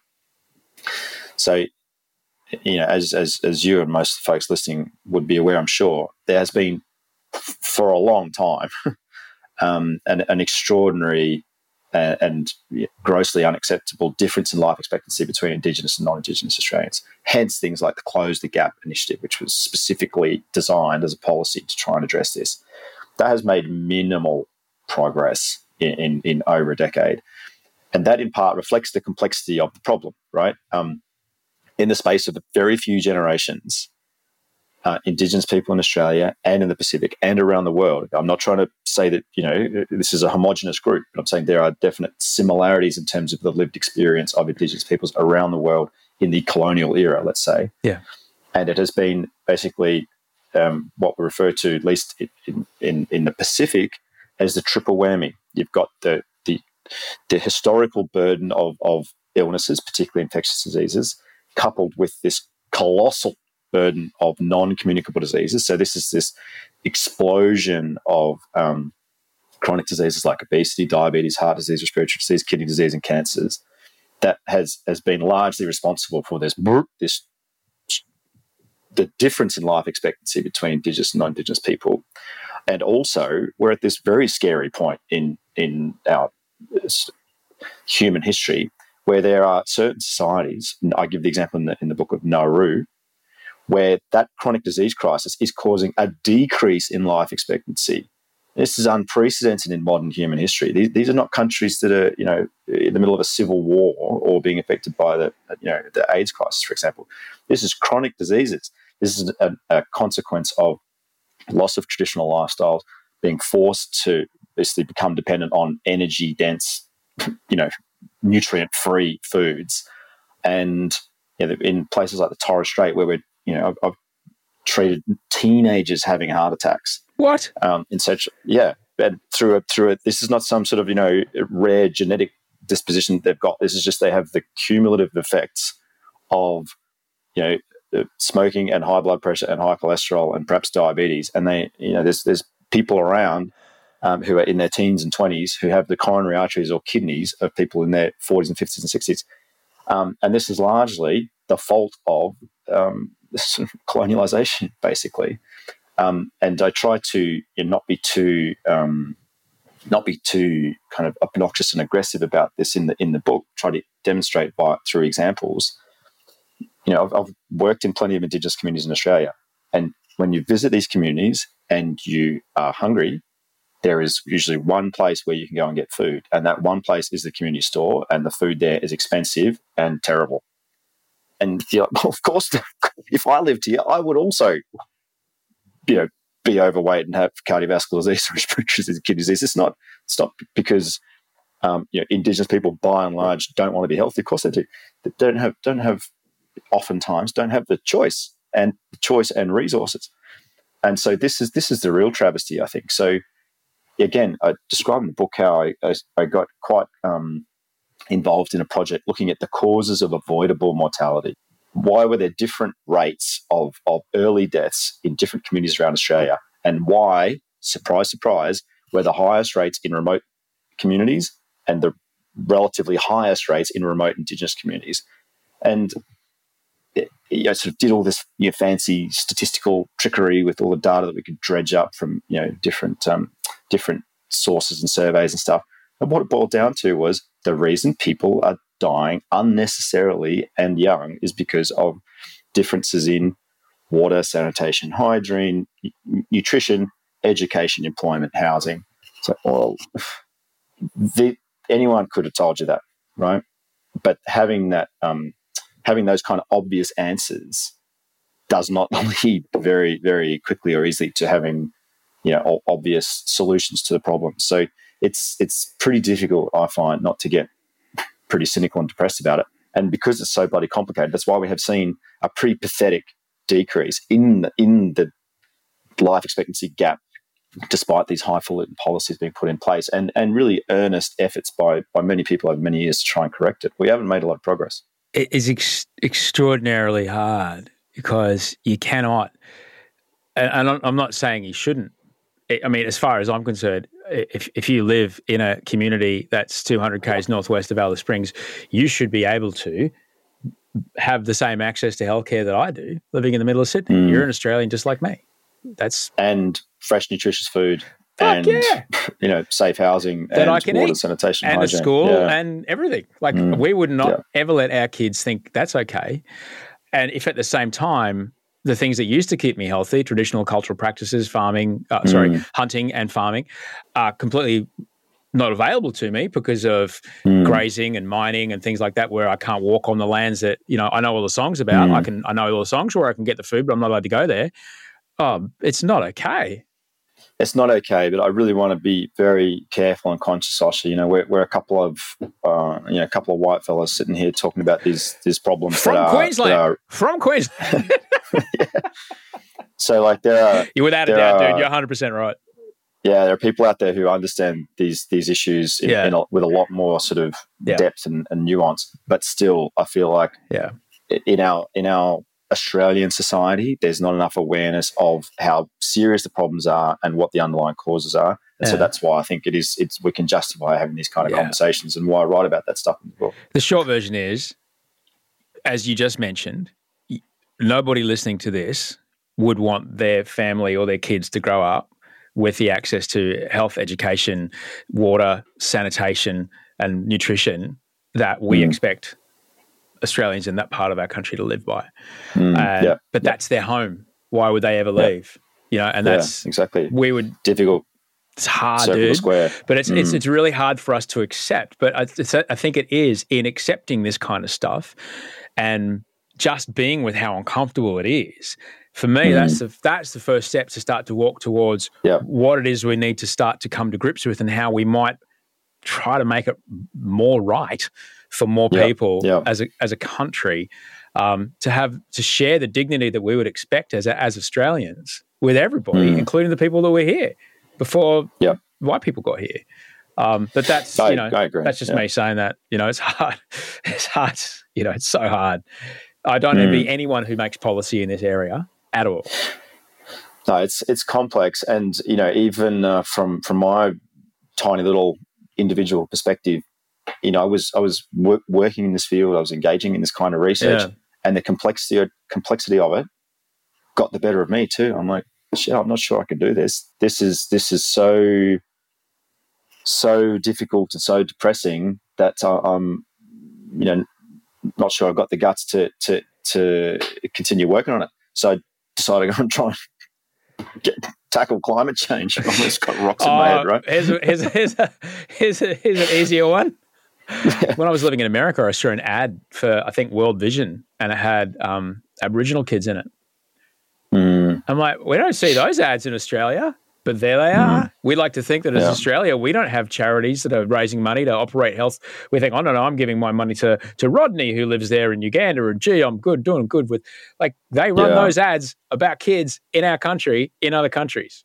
So, you know, as, as as you and most folks listening would be aware, I'm sure, there has been for a long time um, an, an extraordinary and, and grossly unacceptable difference in life expectancy between Indigenous and non-Indigenous Australians. Hence, things like the Close the Gap initiative, which was specifically designed as a policy to try and address this. That has made minimal progress in, in, in over a decade. And that in part reflects the complexity of the problem, right? Um, in the space of very few generations, uh, Indigenous people in Australia and in the Pacific and around the world, I'm not trying to say that, you know, this is a homogenous group, but I'm saying there are definite similarities in terms of the lived experience of Indigenous peoples around the world in the colonial era, let's say. Yeah. And it has been basically um, what we refer to, at least in, in, in the Pacific, as the triple whammy. You've got the the, the historical burden of, of illnesses, particularly infectious diseases, coupled with this colossal burden of non-communicable diseases. So this is this explosion of um, chronic diseases like obesity, diabetes, heart disease, respiratory disease, kidney disease, and cancers that has, has been largely responsible for this, this the difference in life expectancy between Indigenous and non-Indigenous people. And also, we're at this very scary point in, in our human history where there are certain societies, and I give the example in the, in the book of Nauru, where that chronic disease crisis is causing a decrease in life expectancy. This is unprecedented in modern human history. These, these are not countries that are, you know, in the middle of a civil war or being affected by the, you know, the AIDS crisis, for example. This is chronic diseases. This is a, a consequence of loss of traditional lifestyles, being forced to basically become dependent on energy-dense, you know, nutrient-free foods. And you know, in places like the Torres Strait, where we're, you know, I've, I've treated teenagers having heart attacks. What? Um, in such, yeah, and through it, through it, this is not some sort of, you know, rare genetic disposition they've got. This is just they have the cumulative effects of, you know, smoking and high blood pressure and high cholesterol and perhaps diabetes. And they, you know, there's there's people around um, who are in their teens and twenties who have the coronary arteries or kidneys of people in their forties and fifties and sixties. Um, and this is largely the fault of um, sort of colonialization, basically. Um, and I try to you know, not be too, um, not be too kind of obnoxious and aggressive about this in the in the book. Try to demonstrate by through examples. You know, I've, I've worked in plenty of Indigenous communities in Australia, and when you visit these communities and you are hungry, there is usually one place where you can go and get food, and that one place is the community store, and the food there is expensive and terrible. And you're like, well, of course, if I lived here, I would also, you know, be overweight and have cardiovascular disease, respiratory disease, kidney disease. It's not, it's not because um, you know, Indigenous people, by and large, don't want to be healthy. Of course, they do. They don't have, don't have, oftentimes don't have the choice and choice and resources. And so this is this is the real travesty, I think. So. Again, I describe in the book how I, I, I got quite um, involved in a project looking at the causes of avoidable mortality. Why were there different rates of, of early deaths in different communities around Australia? And why, surprise, surprise, were the highest rates in remote communities and the relatively highest rates in remote Indigenous communities? And I sort of did all this, you know, fancy statistical trickery with all the data that we could dredge up from, you know, different um, different sources and surveys and stuff. And what it boiled down to was the reason people are dying unnecessarily and young is because of differences in water, sanitation, hygiene, nutrition, education, employment, housing. So, well, the, anyone could have told you that, right? But having that. Um, Having those kind of obvious answers does not lead very, very quickly or easily to having, you know, obvious solutions to the problem. So it's it's pretty difficult, I find, not to get pretty cynical and depressed about it. And because it's so bloody complicated, that's why we have seen a pretty pathetic decrease in the, in the life expectancy gap despite these highfalutin policies being put in place and, and really earnest efforts by, by many people over many years to try and correct it. We haven't made a lot of progress. It is ex- extraordinarily hard because you cannot, and I'm not saying you shouldn't. I mean, as far as I'm concerned, if if you live in a community that's two hundred k's northwest of Alice Springs, you should be able to have the same access to healthcare that I do living in the middle of Sydney. Mm. You're an Australian just like me. That's and fresh, nutritious food Fuck and, yeah. you know, safe housing that and I can water, eat. Sanitation, and hygiene. A school yeah. and everything. Like mm. we would not yeah. ever let our kids think that's okay. And if at the same time, the things that used to keep me healthy, traditional cultural practices, farming, uh, sorry, mm. hunting and farming, are completely not available to me because of mm. grazing and mining and things like that, where I can't walk on the lands that, you know, I know all the songs about. Mm. I can, I know all the songs where I can get the food, but I'm not allowed to go there. Oh, it's not okay. It's not okay, but I really want to be very careful and conscious, Osher. You know, we're, we're a couple of, uh, you know, a couple of white fellas sitting here talking about these these problems from that Queensland. Are, that are... From Queensland. yeah. So, like, there are... You're without a doubt, are, dude. You're one hundred percent right. Yeah, there are people out there who understand these these issues in, yeah. in a, with a lot more sort of yeah. depth and, and nuance. But still, I feel like yeah. in our in our... Australian society, there's not enough awareness of how serious the problems are and what the underlying causes are. And yeah. so that's why I think it is, it's, we can justify having these kind of yeah. conversations and why I write about that stuff in the book. The short version is, as you just mentioned, nobody listening to this would want their family or their kids to grow up with the access to health, education, water, sanitation, and nutrition that we mm. expect Australians in that part of our country to live by. Mm, uh, yeah, but yeah. that's their home. Why would they ever leave? Yeah. You know, and that's yeah, exactly we would difficult. It's hard, dude. Square. But it's, mm. it's it's really hard for us to accept. But I, it's, I think it is in accepting this kind of stuff and just being with how uncomfortable it is. For me, mm. that's the that's the first step to start to walk towards yeah. what it is we need to start to come to grips with and how we might try to make it more right for more people yep, yep. as a as a country um, to have to share the dignity that we would expect as as Australians with everybody, mm. including the people that were here before yep. white people got here. Um, but that's I, you know that's just yep. me saying that. You know, it's hard. It's hard. You know, it's so hard. I don't mm. envy anyone who makes policy in this area at all. No, it's it's complex, and you know, even uh, from from my tiny little individual perspective. You know, I was I was wor- working in this field. I was engaging in this kind of research, yeah. and the complexity complexity of it got the better of me too. I'm like, shit, I'm not sure I can do this. This is this is so so difficult and so depressing that I'm, you know, not sure I've got the guts to to to continue working on it. So I decided I'm trying to get. Tackle climate change. I've almost got rocks in my head, right? Here's, a, here's, a, here's, a, here's, a, here's an easier one. Yeah. When I was living in America, I saw an ad for, I think, World Vision, and it had um, Aboriginal kids in it. Mm. I'm like, we don't see those ads in Australia, but there they are. Mm. We like to think that as yeah. Australia, we don't have charities that are raising money to operate health. We think, oh, no, no, I'm giving my money to, to Rodney, who lives there in Uganda, and gee, I'm good, doing good with, like, they run yeah. those ads about kids in our country, in other countries.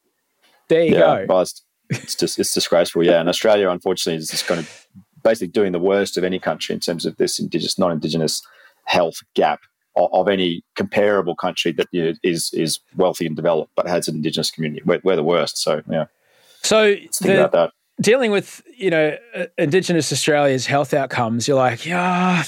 There you yeah, go. It's, it's just, it's disgraceful, yeah. And Australia, unfortunately, is just kind of basically doing the worst of any country in terms of this indigenous, non-indigenous health gap of, of any comparable country that you know, is is wealthy and developed but has an indigenous community. We're, we're the worst, so, yeah. So the, about that. Dealing with, you know, Indigenous Australia's health outcomes, you're like, yeah,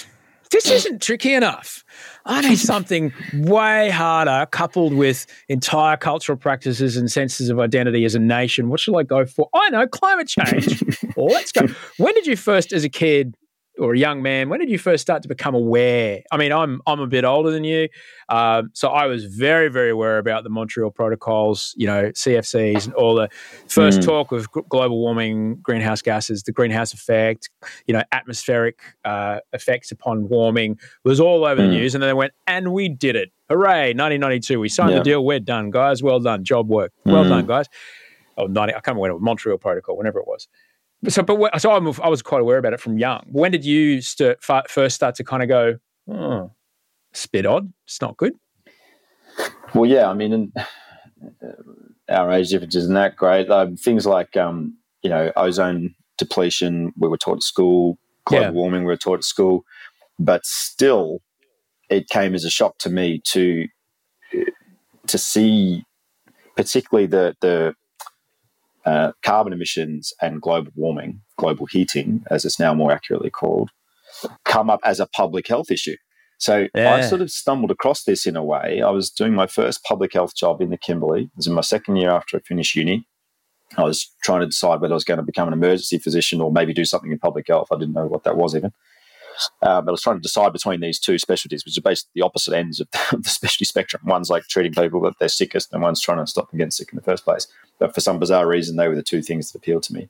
this isn't tricky enough. I need something way harder coupled with entire cultural practices and senses of identity as a nation. What should I go for? I know, climate change. Let's go. When did you first, as a kid or a young man, when did you first start to become aware? I mean, I'm I'm a bit older than you. Um, so I was very, very aware about the Montreal Protocols, you know, C F Cs and all the first mm. talk of g- global warming, greenhouse gases, the greenhouse effect, you know, atmospheric uh, effects upon warming was all over mm. the news. And then they went, and we did it. Hooray, nineteen ninety-two, we signed yeah. the deal. We're done, guys. Well done. Job work. Mm. Well done, guys. Oh, ninety, I can't remember when it was, Montreal Protocol, whenever it was. So, but so I'm, I was quite aware about it from young. When did you start, first start to kind of go, oh, it's a bit odd, it's not good? Well, yeah, I mean, and, uh, our age differences and that, great. Um, things like, um, you know, ozone depletion, we were taught at school, global yeah. warming, we were taught at school. But still, it came as a shock to me to to see particularly the, the uh, carbon emissions and global warming, global heating, as it's now more accurately called, come up as a public health issue. So yeah. I sort of stumbled across this in a way. I was doing my first public health job in the Kimberley. It was in my second year after I finished uni. I was trying to decide whether I was going to become an emergency physician or maybe do something in public health. I didn't know what that was even. Uh, but I was trying to decide between these two specialties, which are basically the opposite ends of the, of the specialty spectrum. One's like treating people at their sickest and one's trying to stop them getting sick in the first place. But for some bizarre reason, they were the two things that appealed to me.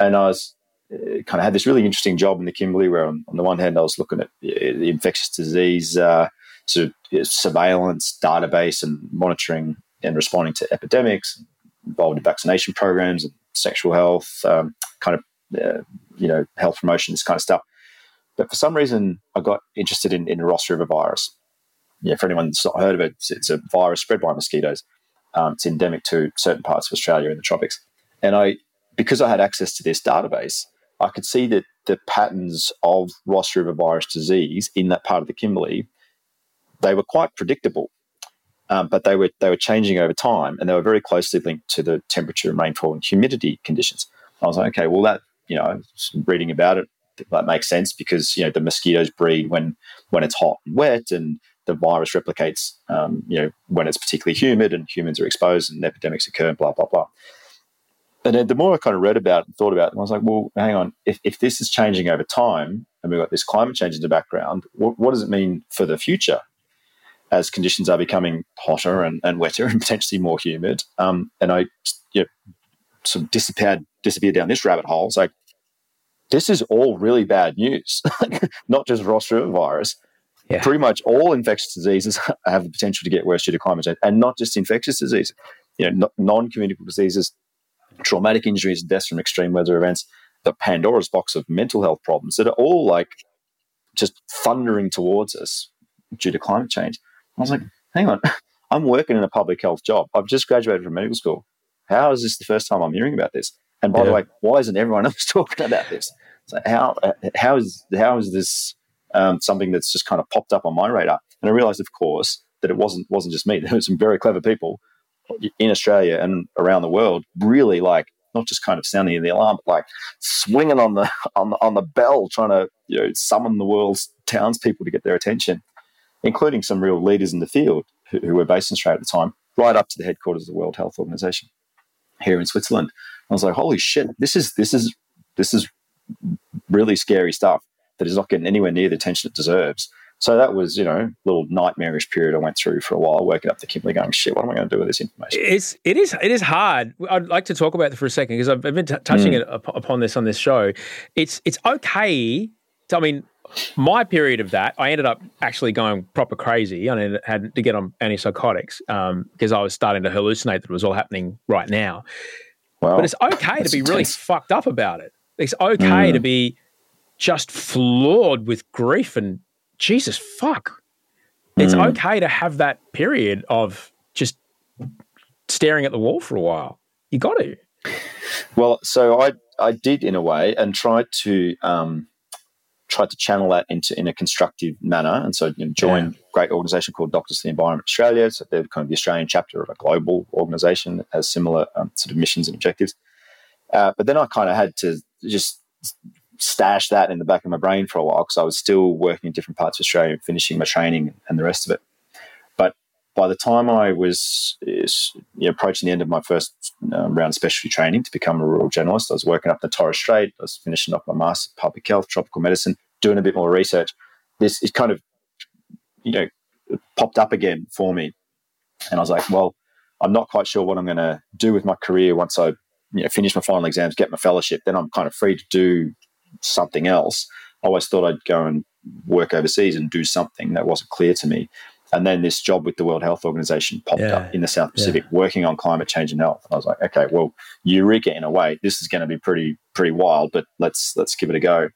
And I was... kind of had this really interesting job in the Kimberley where on, on the one hand I was looking at the infectious disease uh, sort of surveillance database and monitoring and responding to epidemics, involved in vaccination programs and sexual health, um, kind of, uh, you know, health promotion, this kind of stuff. But for some reason I got interested in, in Ross River virus. Yeah, for anyone that's not heard of it, it's, it's a virus spread by mosquitoes. Um, it's endemic to certain parts of Australia in the tropics. And I, because I had access to this database, I could see that the patterns of Ross River virus disease in that part of the Kimberley, they were quite predictable, um, but they were they were changing over time, and they were very closely linked to the temperature, rainfall, and humidity conditions. I was like, okay, well, that, you know, reading about it, that makes sense because, you know, the mosquitoes breed when when it's hot and wet, and the virus replicates, um, you know, when it's particularly humid, and humans are exposed, and epidemics occur, and blah blah blah. And then the more I kind of read about it and thought about it, I was like, well, hang on, if, if this is changing over time and we've got this climate change in the background, what, what does it mean for the future as conditions are becoming hotter and, and wetter and potentially more humid? Um, and I you know, sort of disappeared, disappeared down this rabbit hole. It's like, this is all really bad news, not just Ross River virus. Yeah. Pretty much all infectious diseases have the potential to get worse due to climate change, and not just infectious disease, you know, non-communicable diseases, traumatic injuries, deaths from extreme weather events, the Pandora's box of mental health problems that are all like just thundering towards us due to climate change. I was like, hang on, I'm working in a public health job. I've just graduated from medical school. How is this the first time I'm hearing about this? And by yeah. the way, why isn't everyone else talking about this? So how how is how is this um, something that's just kind of popped up on my radar? And I realized, of course, that it wasn't wasn't just me. There were some very clever people in Australia and around the world, really like not just kind of sounding the alarm, but like swinging on the on the, on the bell, trying to, you know, summon the world's townspeople to get their attention, including some real leaders in the field who, who were based in Australia at the time, right up to the headquarters of the World Health Organization here in Switzerland. I was like, holy shit, this is this is this is really scary stuff that is not getting anywhere near the attention it deserves. So that was, you know, a little nightmarish period I went through for a while, working up the Kimberley going, shit, what am I going to do with this information? It's, it is it is hard. I'd like to talk about it for a second because I've been t- touching mm. it up- upon this on this show. It's, it's okay to, I mean, my period of that, I ended up actually going proper crazy. I mean, had to get on antipsychotics um, because I was starting to hallucinate that it was all happening right now. Well, but it's okay to be intense. Really fucked up about it. It's okay mm. to be just floored with grief and Jesus, fuck. It's mm. okay to have that period of just staring at the wall for a while. You got to. Well, so I I did in a way and tried to um, tried to channel that into in a constructive manner. And so, you know, joined yeah. a great organisation called Doctors for the Environment Australia. So they're kind of the Australian chapter of a global organisation that has similar um, sort of missions and objectives. Uh, but then I kind of had to just stash that in the back of my brain for a while because I was still working in different parts of Australia, finishing my training and the rest of it. But by the time I was you know, approaching the end of my first um, round of specialty training to become a rural generalist, I was working up the Torres Strait, I was finishing off my Master's of Public Health, Tropical Medicine, doing a bit more research. This it kind of, you know, popped up again for me. And I was like, well, I'm not quite sure what I'm going to do with my career once I you know, finish my final exams, get my fellowship, then I'm kind of free to do something else. I always thought I'd go and work overseas and do something that wasn't clear to me. And then this job with the World Health Organization popped yeah, up in the South Pacific, yeah. working on climate change and health. And I was like, okay, well, eureka in a way. This is going to be pretty pretty wild, but let's let's give it a go.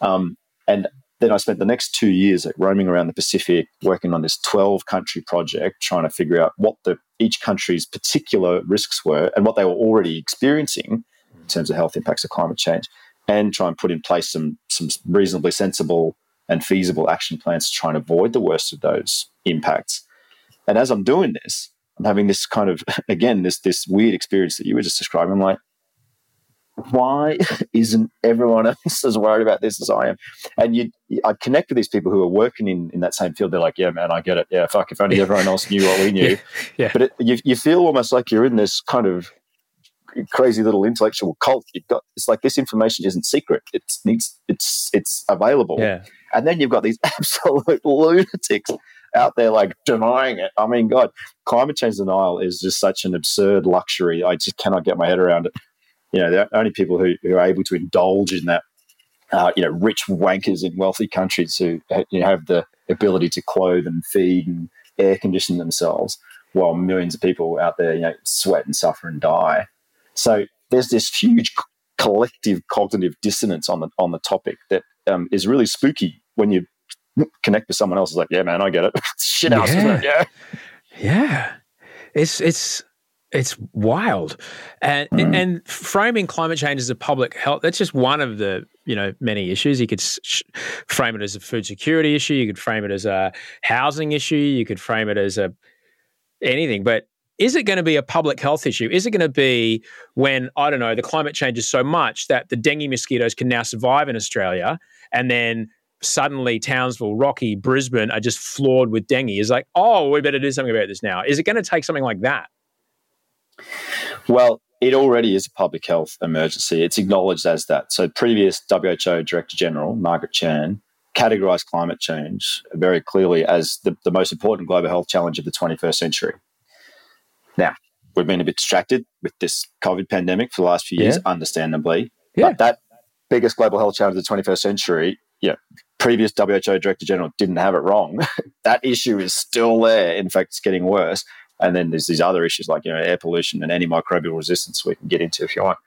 Um, and Then I spent the next two years roaming around the Pacific, working on this twelve-country project, trying to figure out what the each country's particular risks were and what they were already experiencing in terms of health impacts of climate change, and try and put in place some some reasonably sensible and feasible action plans to try and avoid the worst of those impacts. And as I'm doing this, I'm having this kind of, again, this this weird experience that you were just describing. I'm like, why isn't everyone else as worried about this as I am? And you, I'd connect with these people who are working in, in that same field. They're like, yeah, man, I get it. Yeah, fuck, if only everyone else knew what we knew. yeah. yeah. But it, you, you feel almost like you're in this kind of crazy little intellectual cult. You've got, it's like this information isn't secret. It's it's it's, it's available. Yeah. And then you've got these absolute lunatics out there like denying it. I mean, God, climate change denial is just such an absurd luxury. I just cannot get my head around it. You know, the only people who, who are able to indulge in that, uh, you know, rich wankers in wealthy countries who you know, have the ability to clothe and feed and air condition themselves, while millions of people out there, you know, sweat and suffer and die. So there's this huge collective cognitive dissonance on the on the topic that um, is really spooky when you connect with someone else. It's like, yeah, man, I get it. Shit house, yeah. Isn't it? Yeah, yeah. It's it's. It's wild. And mm. and framing climate change as a public health, that's just one of the, you know, many issues. You could sh- frame it as a food security issue. You could frame it as a housing issue. You could frame it as a anything. But is it going to be a public health issue? Is it going to be when, I don't know, the climate changes so much that the dengue mosquitoes can now survive in Australia, and then suddenly Townsville, Rocky, Brisbane are just floored with dengue? It's like, oh, we better do something about this now. Is it going to take something like that? Well, it already is a public health emergency. It's acknowledged as that. So previous W H O Director General, Margaret Chan, categorised climate change very clearly as the, the most important global health challenge of the twenty-first century. Now, we've been a bit distracted with this COVID pandemic for the last few years, yeah. understandably. Yeah. But that biggest global health challenge of the twenty-first century, yeah, previous W H O Director General didn't have it wrong. That issue is still there. In fact, it's getting worse. And then there's these other issues like, you know, air pollution and antimicrobial resistance we can get into if you want.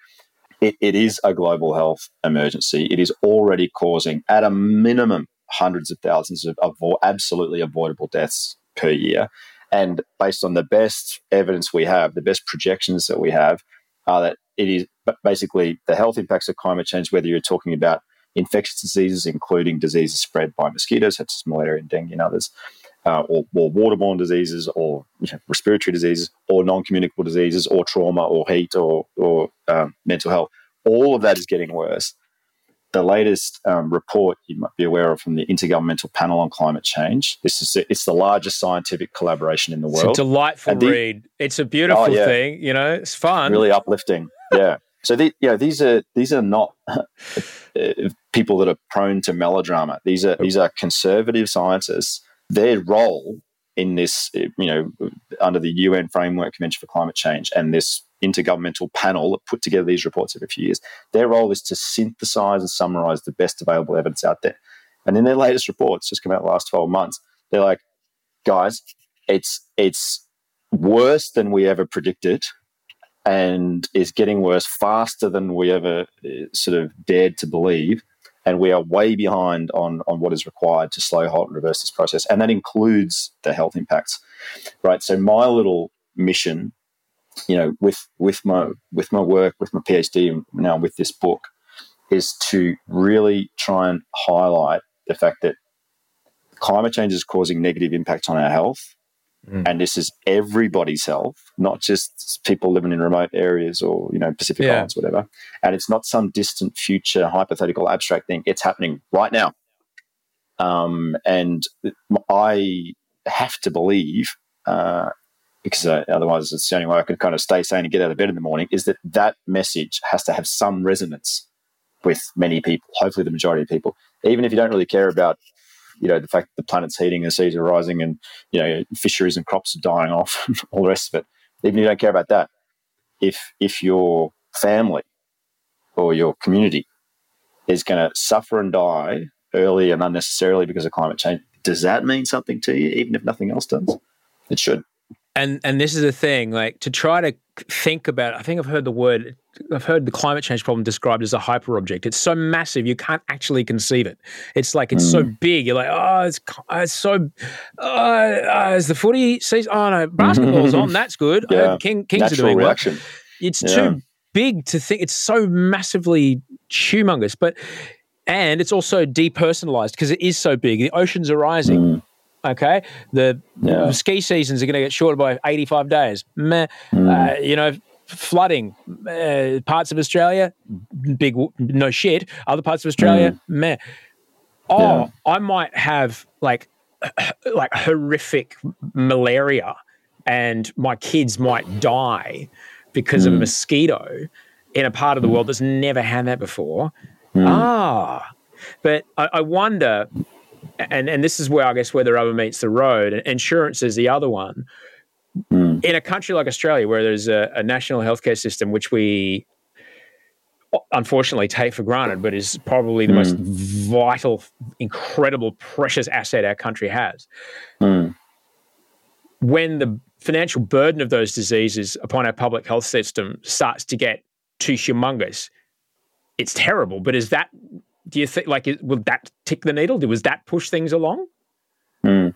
It, it is a global health emergency. It is already causing, at a minimum, hundreds of thousands of avo- absolutely avoidable deaths per year. And based on the best evidence we have, the best projections that we have are that it is basically the health impacts of climate change, whether you're talking about infectious diseases, including diseases spread by mosquitoes such as malaria and dengue and others, Uh, or, or waterborne diseases, or you know, respiratory diseases, or non-communicable diseases, or trauma, or heat, or, or um, mental health. All of that is getting worse. The latest um, report you might be aware of from the Intergovernmental Panel on Climate Change. This is it's the largest scientific collaboration in the world. It's a delightful the, read. It's a beautiful oh, yeah. thing. You know, it's fun. Really uplifting. Yeah. So the, you know, these are these are not people that are prone to melodrama. These are these are conservative scientists. Their role in this, you know, under the U N Framework Convention for Climate Change and this intergovernmental panel that put together these reports every few years, their role is to synthesize and summarize the best available evidence out there. And in their latest reports, just come out the last twelve months, they're like, guys, it's it's worse than we ever predicted, and it's getting worse faster than we ever sort of dared to believe. And we are way behind on, on what is required to slow, halt, and reverse this process. And that includes the health impacts, right? So my little mission, you know, with with my with my work, with my PhD, and now with this book, is to really try and highlight the fact that climate change is causing negative impacts on our health. Mm. And this is everybody's health, not just people living in remote areas or, you know, Pacific yeah. Islands, whatever. And it's not some distant future, hypothetical, abstract thing. It's happening right now. Um, and I have to believe, uh, because uh, otherwise it's the only way I can kind of stay sane and get out of bed in the morning, is that that message has to have some resonance with many people, hopefully the majority of people, even if you don't really care about, you know, the fact that the planet's heating and the seas are rising and, you know, fisheries and crops are dying off and all the rest of it. Even if you don't care about that, if if your family or your community is going to suffer and die early and unnecessarily because of climate change, does that mean something to you, even if nothing else does? It should. And and this is the thing, like, to try to think about it. I think I've heard the word, I've heard the climate change problem described as a hyper object. It's so massive, you can't actually conceive it. It's like, it's mm. so big. You're like, oh, it's, it's so, uh, uh, is the footy season? Oh, no, basketball's on. That's good. Yeah. Uh, King, Kings Natural are doing reaction. Well. It's yeah. too big to think. It's so massively humongous, but, and it's also depersonalized because it is so big. The oceans are rising. Mm. Okay, the yeah. ski seasons are going to get shorter by eighty-five days. Meh. Mm. Uh, you know, flooding, uh, parts of Australia, big w- no shit. Other parts of Australia, mm. meh. Oh, yeah. I might have like like horrific malaria, and my kids might die because mm. of a mosquito in a part of the world that's never had that before. Mm. Ah, but I, I wonder. And and this is where I guess where the rubber meets the road. Insurance is the other one. Mm. In a country like Australia, where there's a, a national healthcare system, which we unfortunately take for granted, but is probably the mm. most vital, incredible, precious asset our country has. Mm. When the financial burden of those diseases upon our public health system starts to get too humongous, it's terrible. But is that... Do you think, like, will that tick the needle? Was that push things along? Mm.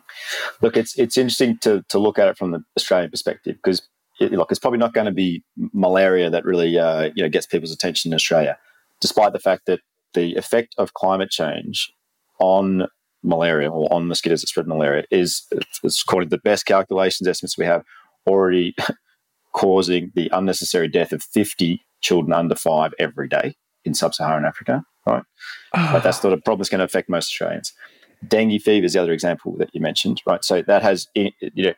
Look, it's it's interesting to to look at it from the Australian perspective because, it, look, it's probably not going to be malaria that really, uh, you know, gets people's attention in Australia, despite the fact that the effect of climate change on malaria or on mosquitoes that spread malaria is, it's according to the best calculations estimates we have, already causing the unnecessary death of fifty children under five every day in sub-Saharan Africa. Right, oh. But that's not a problem that's going to affect most Australians. Dengue fever is the other example that you mentioned, right? So that has, you know,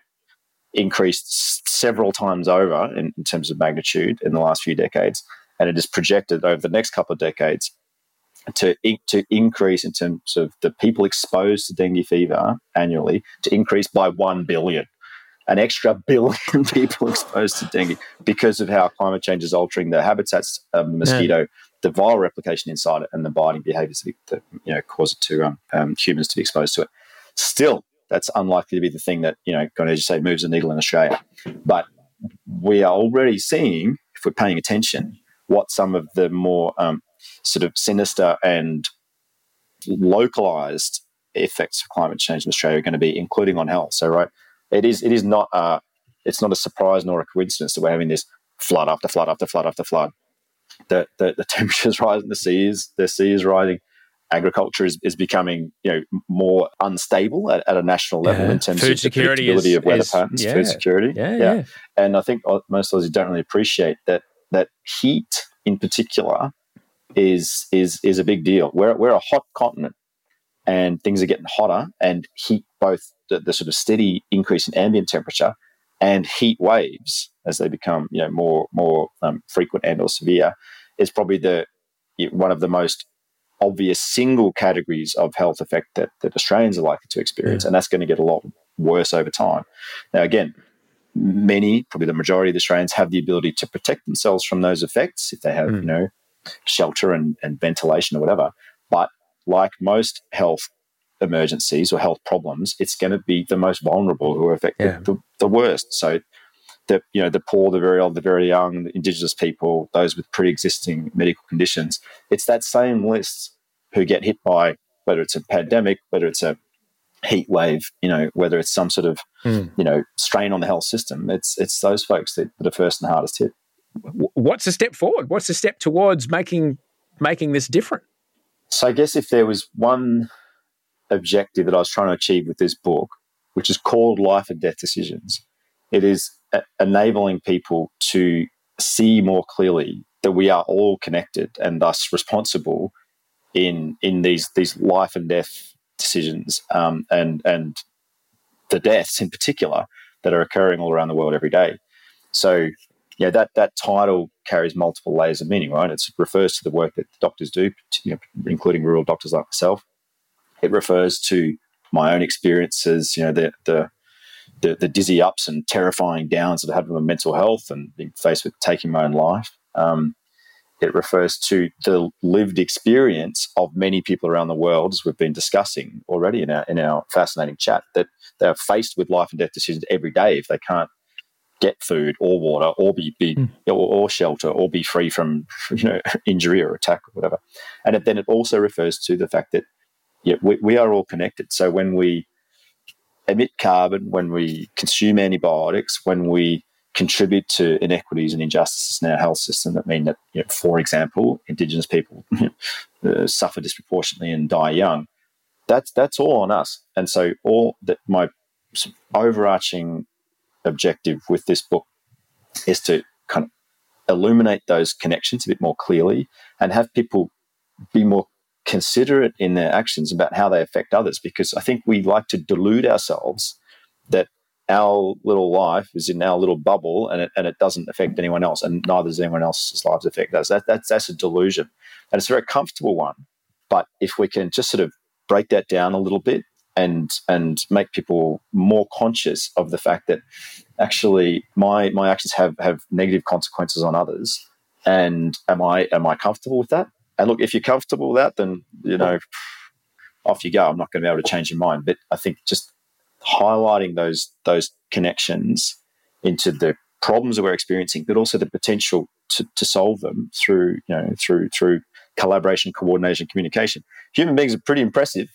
increased several times over in, in terms of magnitude in the last few decades, and it is projected over the next couple of decades to to increase in terms of the people exposed to dengue fever annually to increase by one billion, an extra billion people exposed to dengue because of how climate change is altering the habitats of the mosquito. Yeah. The viral replication inside it and the biting behaviours that, you know, cause it to um, um, humans to be exposed to it. Still, that's unlikely to be the thing that, you know, God, as you say, moves the needle in Australia. But we are already seeing, if we're paying attention, what some of the more um, sort of sinister and localised effects of climate change in Australia are going to be, including on health. So, right, it is it is not uh, it's not a surprise nor a coincidence that we're having this flood after flood after flood after flood. The, the the temperatures rising, the seas, the sea is rising. Agriculture is, is becoming, you know, more unstable at, at a national level yeah. in terms food of security the predictability is, of weather is, patterns, yeah. food security. Yeah, yeah. yeah, and I think most of us don't really appreciate that that heat in particular is is is a big deal. We're we're a hot continent, and things are getting hotter. And heat, both the, the sort of steady increase in ambient temperature and heat waves, as they become, you know, more more um, frequent and or severe, is probably the one of the most obvious single categories of health effect that, that Australians are likely to experience, yeah. and that's going to get a lot worse over time. Now, again, many, probably the majority of Australians, have the ability to protect themselves from those effects if they have, mm. you know, shelter and, and ventilation or whatever. But like most health emergencies or health problems, it's going to be the most vulnerable who are affected yeah. the, the worst. So, the, you know, the poor, the very old, the very young, the Indigenous people, those with pre-existing medical conditions. It's that same list who get hit by, whether it's a pandemic, whether it's a heat wave, you know, whether it's some sort of, mm. you know, strain on the health system. It's it's those folks that, that are first and hardest hit. What's a step forward? What's a step towards making making this different? So I guess if there was one objective that I was trying to achieve with this book, which is called Life and Death Decisions, it is enabling people to see more clearly that we are all connected and thus responsible in in these these life and death decisions, um, and and the deaths in particular that are occurring all around the world every day. So, yeah, that that title carries multiple layers of meaning, right? It refers to the work that doctors do, you know, including rural doctors like myself. It refers to my own experiences, you know, the the The, the dizzy ups and terrifying downs that I had with my mental health and being faced with taking my own life. Um, it refers to the lived experience of many people around the world, as we've been discussing already in our in our fascinating chat, that they are faced with life and death decisions every day if they can't get food or water or be, be mm. or, or shelter or be free from, you know, injury or attack or whatever. And it, then it also refers to the fact that yeah, we, we are all connected. So when we emit carbon, when we consume antibiotics, when we contribute to inequities and injustices in our health system that mean that, you know, for example, Indigenous people uh, suffer disproportionately and die young, that's that's all on us. And so all that my overarching objective with this book is to kind of illuminate those connections a bit more clearly and have people be more considerate in their actions about how they affect others, because I think we like to delude ourselves that our little life is in our little bubble and it, and it doesn't affect anyone else, and neither does anyone else's lives affect us. That, that's, that's a delusion, and it's a very comfortable one. But if we can just sort of break that down a little bit and and make people more conscious of the fact that actually my my actions have, have negative consequences on others, and am I am I comfortable with that? And look, if you're comfortable with that, then, you know, off you go. I'm not going to be able to change your mind. But I think just highlighting those those connections into the problems that we're experiencing, but also the potential to, to solve them through, you know, through through collaboration, coordination, communication. Human beings are pretty impressive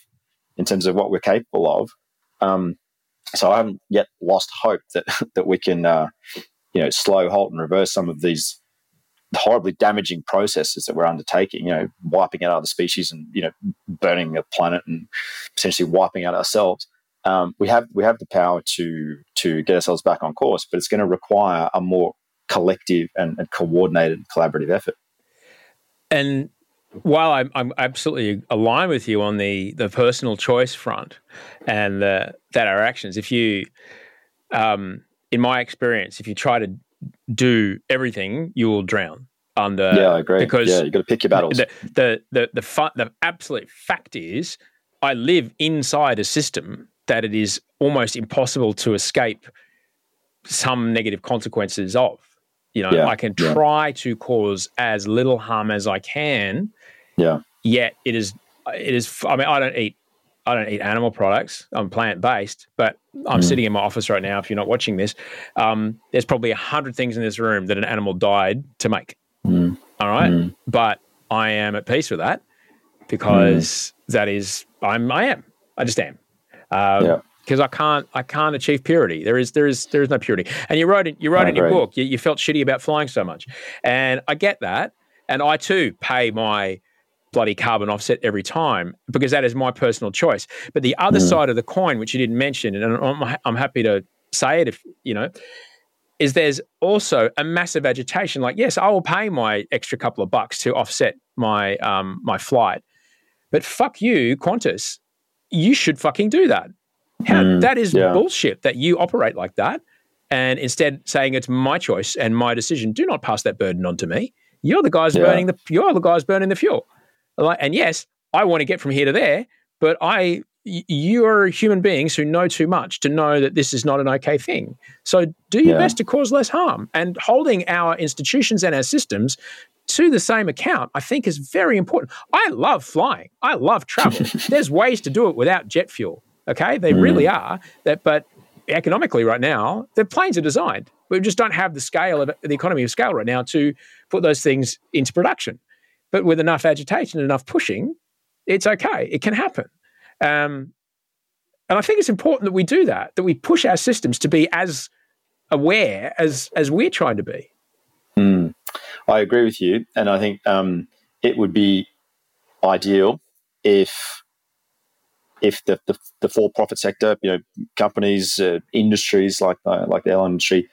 in terms of what we're capable of. Um, so I haven't yet lost hope that that we can, uh, you know, slow, halt, and reverse some of these horribly damaging processes that we're undertaking, you know, wiping out other species and, you know, burning the planet and essentially wiping out ourselves. Um, we have we have the power to to get ourselves back on course, but it's going to require a more collective and, and coordinated, collaborative effort. And while I'm, I'm absolutely aligned with you on the the personal choice front and the, that our actions, if you, um, in my experience, if you try to do everything, you will drown. Under yeah, I agree. Because yeah, you got to pick your battles. The the the the, fu- the absolute fact is, I live inside a system that it is almost impossible to escape some negative consequences of. You know, yeah, I can try yeah. to cause as little harm as I can. Yeah. Yet it is, it is. I mean, I don't eat, I don't eat animal products. I'm plant based, but I'm mm. sitting in my office right now. If you're not watching this, um, there's probably a hundred things in this room that an animal died to make. Mm. All right, mm. but I am at peace with that because mm. that is, I'm, I am, I just am. Um, yeah. Because I can't, I can't achieve purity. There is, there is, there is no purity. And you wrote, in, you wrote in your book, you, you felt shitty about flying so much, and I get that. And I too pay my bloody carbon offset every time because that is my personal choice. But the other mm. side of the coin, which you didn't mention, and I'm, I'm happy to say it, if you know, is there's also a massive agitation. Like, yes, I will pay my extra couple of bucks to offset my um, my flight, but fuck you, Qantas. You should fucking do that. How, mm, that is yeah. bullshit that you operate like that, and instead saying it's my choice and my decision. Do not pass that burden on to me. You're the guys yeah. burning the you're the guys burning the fuel. Like, and yes, I want to get from here to there, but I you are human beings who know too much to know that this is not an okay thing. So do your yeah. best to cause less harm. And holding our institutions and our systems to the same account, I think, is very important. I love flying. I love travel. There's ways to do it without jet fuel. Okay, they mm. really are. That, but economically, right now, the planes are designed. We just don't have the scale of the economy of scale right now to put those things into production. But with enough agitation, enough pushing, it's okay. It can happen. Um, and I think it's important that we do that. That we push our systems to be as aware as as we're trying to be. Mm. I agree with you, and I think um, it would be ideal if. If the, the, the for-profit sector, you know, companies, uh, industries like uh, like the airline industry,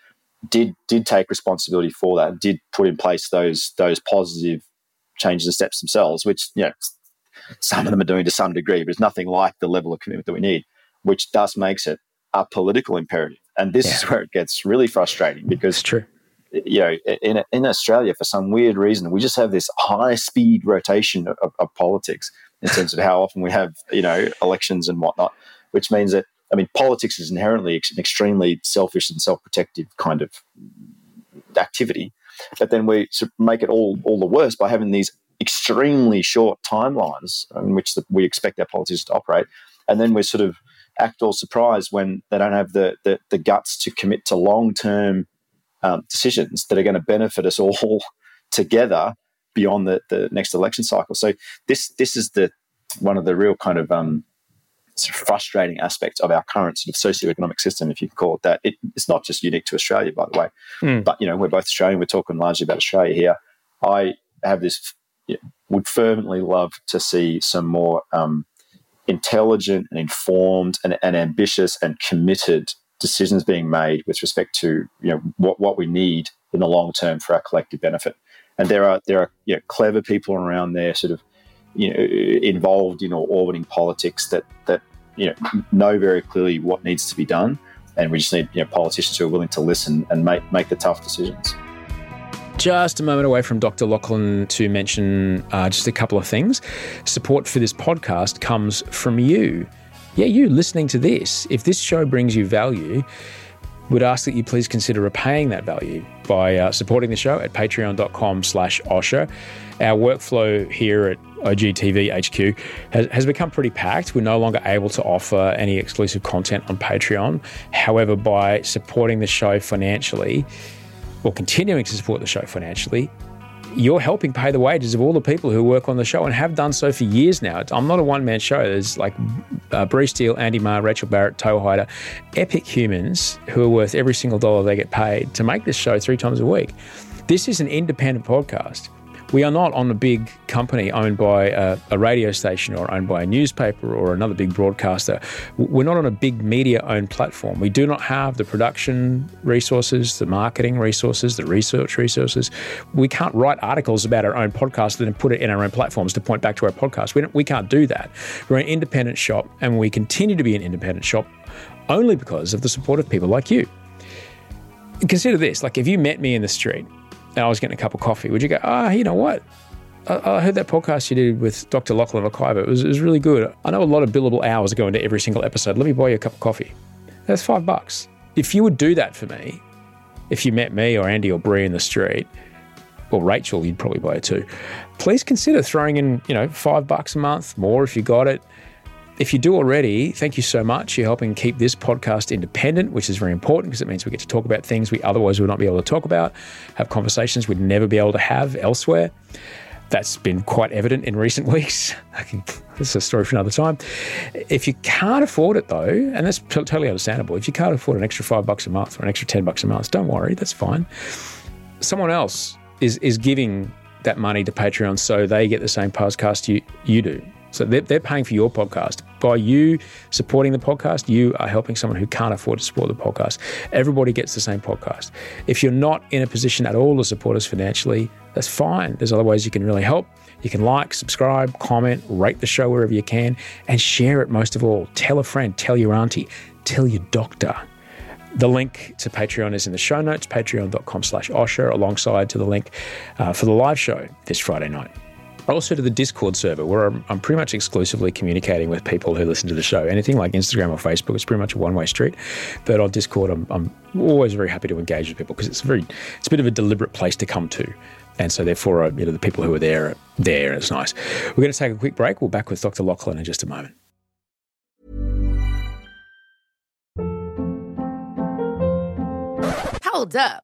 did did take responsibility for that, did put in place those those positive changes and steps themselves, which, you know, some of them are doing to some degree, but it's nothing like the level of commitment that we need, which thus makes it a political imperative. And this yeah. is where it gets really frustrating because, it's true. you know, in in Australia, for some weird reason, we just have this high-speed rotation of, of politics. In terms of how often we have, you know, elections and whatnot, which means that, I mean, politics is inherently ex- an extremely selfish and self-protective kind of activity. But then we sort of make it all all the worse by having these extremely short timelines in which the, we expect our politicians to operate. And then we sort of act all surprised when they don't have the the, the guts to commit to long-term um, decisions that are going to benefit us all together beyond the, the next election cycle. So this this is the one of the real kind of um, sort of frustrating aspects of our current sort of socioeconomic system, if you can call it that. It, it's not just unique to Australia, by the way, mm. but, you know, we're both Australian. We're talking largely about Australia here. I have this, you know, would fervently love to see some more um, intelligent and informed and, and ambitious and committed decisions being made with respect to, you know, what, what we need in the long term for our collective benefit. And there are there are you know, clever people around there, sort of, you know, involved in or orbiting politics that that you know know very clearly what needs to be done, and we just need you know politicians who are willing to listen and make make the tough decisions. Just a moment away from Doctor Lachlan to mention uh, just a couple of things. Support for this podcast comes from you. Yeah, you listening to this. If this show brings you value, we'd ask that you please consider repaying that value by uh, supporting the show at patreon.com slash Osher. Our workflow here at O G T V H Q has, has become pretty packed. We're no longer able to offer any exclusive content on Patreon. However, by supporting the show financially, or continuing to support the show financially, you're helping pay the wages of all the people who work on the show and have done so for years now. I'm not a one-man show. There's like uh, Bruce Steele, Andy Maher, Rachel Barrett, Toe Hider, epic humans who are worth every single dollar they get paid to make this show three times a week. This is an independent podcast. We are not on a big company owned by a, a radio station or owned by a newspaper or another big broadcaster. We're not on a big media-owned platform. We do not have the production resources, the marketing resources, the research resources. We can't write articles about our own podcast and then put it in our own platforms to point back to our podcast. We don't, we can't do that. We're an independent shop, and we continue to be an independent shop only because of the support of people like you. Consider this, like if you met me in the street, I was getting a cup of coffee, would you go, ah, oh, you know what? I, I heard that podcast you did with Doctor Lachlan McIver. It was, it was really good. I know a lot of billable hours go into every single episode. Let me buy you a cup of coffee. That's five bucks. If you would do that for me, if you met me or Andy or Bree in the street, or Rachel, you'd probably buy it too. Please consider throwing in, you know, five bucks a month, more if you got it. If you do already, thank you so much. You're helping keep this podcast independent, which is very important because it means we get to talk about things we otherwise would not be able to talk about, have conversations we'd never be able to have elsewhere. That's been quite evident in recent weeks. This is a story for another time. If you can't afford it though, and that's totally understandable, if you can't afford an extra five bucks a month or an extra ten bucks a month, don't worry, that's fine. Someone else is is giving that money to Patreon so they get the same podcast you, you do. So they're, they're paying for your podcast. By you supporting the podcast, you are helping someone who can't afford to support the podcast. Everybody gets the same podcast. If you're not in a position at all to support us financially, that's fine. There's other ways you can really help. You can like, subscribe, comment, rate the show wherever you can, and share it most of all. Tell a friend, tell your auntie, tell your doctor. The link to Patreon is in the show notes, patreon.com slash Osher, alongside to the link uh, for the live show this Friday night. Also to the Discord server, where I'm, I'm pretty much exclusively communicating with people who listen to the show. Anything like Instagram or Facebook is pretty much a one-way street. But on Discord, I'm, I'm always very happy to engage with people because it's very, it's a bit of a deliberate place to come to. And so therefore, you know, the people who are there are there, and it's nice. We're going to take a quick break. We'll be back with Doctor Lachlan in just a moment. Hold up.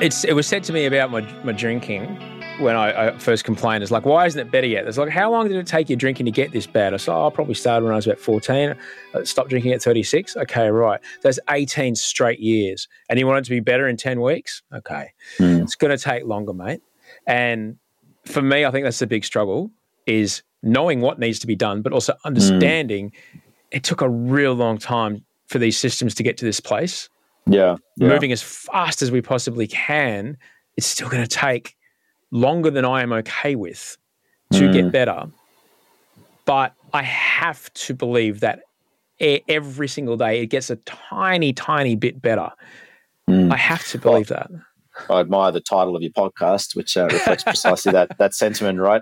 It's, it was said to me about my, my drinking when I, I first complained, it's like, why isn't it better yet? It's like, how long did it take your drinking to get this bad? I said, oh, I probably started when I was about fourteen. I stopped drinking at thirty-six. Okay, right. That's eighteen straight years. And you want it to be better in ten weeks? Okay. Mm. It's going to take longer, mate. And for me, I think that's the big struggle, is knowing what needs to be done, but also understanding mm. it took a real long time for these systems to get to this place. Yeah, yeah. Moving as fast as we possibly can, it's still going to take longer than I am okay with to mm. get better. But I have to believe that e- every single day it gets a tiny, tiny bit better. Mm. I have to believe well, that. I admire the title of your podcast, which uh, reflects precisely that that sentiment, right?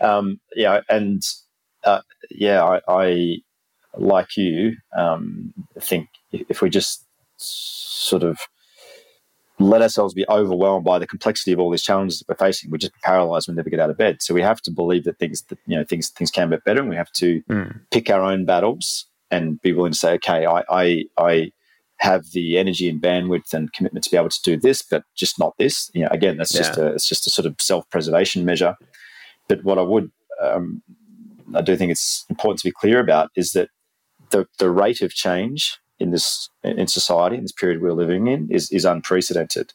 Um, yeah, and uh, yeah, I, I, like you, um, think if we just sort of let ourselves be overwhelmed by the complexity of all these challenges that we're facing, we just paralyze, we never get out of bed. So we have to believe that things, that, you know, things things can get better, and we have to mm. pick our own battles and be willing to say, okay, I, I I have the energy and bandwidth and commitment to be able to do this, but just not this. You know, again, that's yeah. just a it's just a sort of self-preservation measure. But what I would, um, I do think it's important to be clear about is that the the rate of change in this in society in this period we're living in is is unprecedented.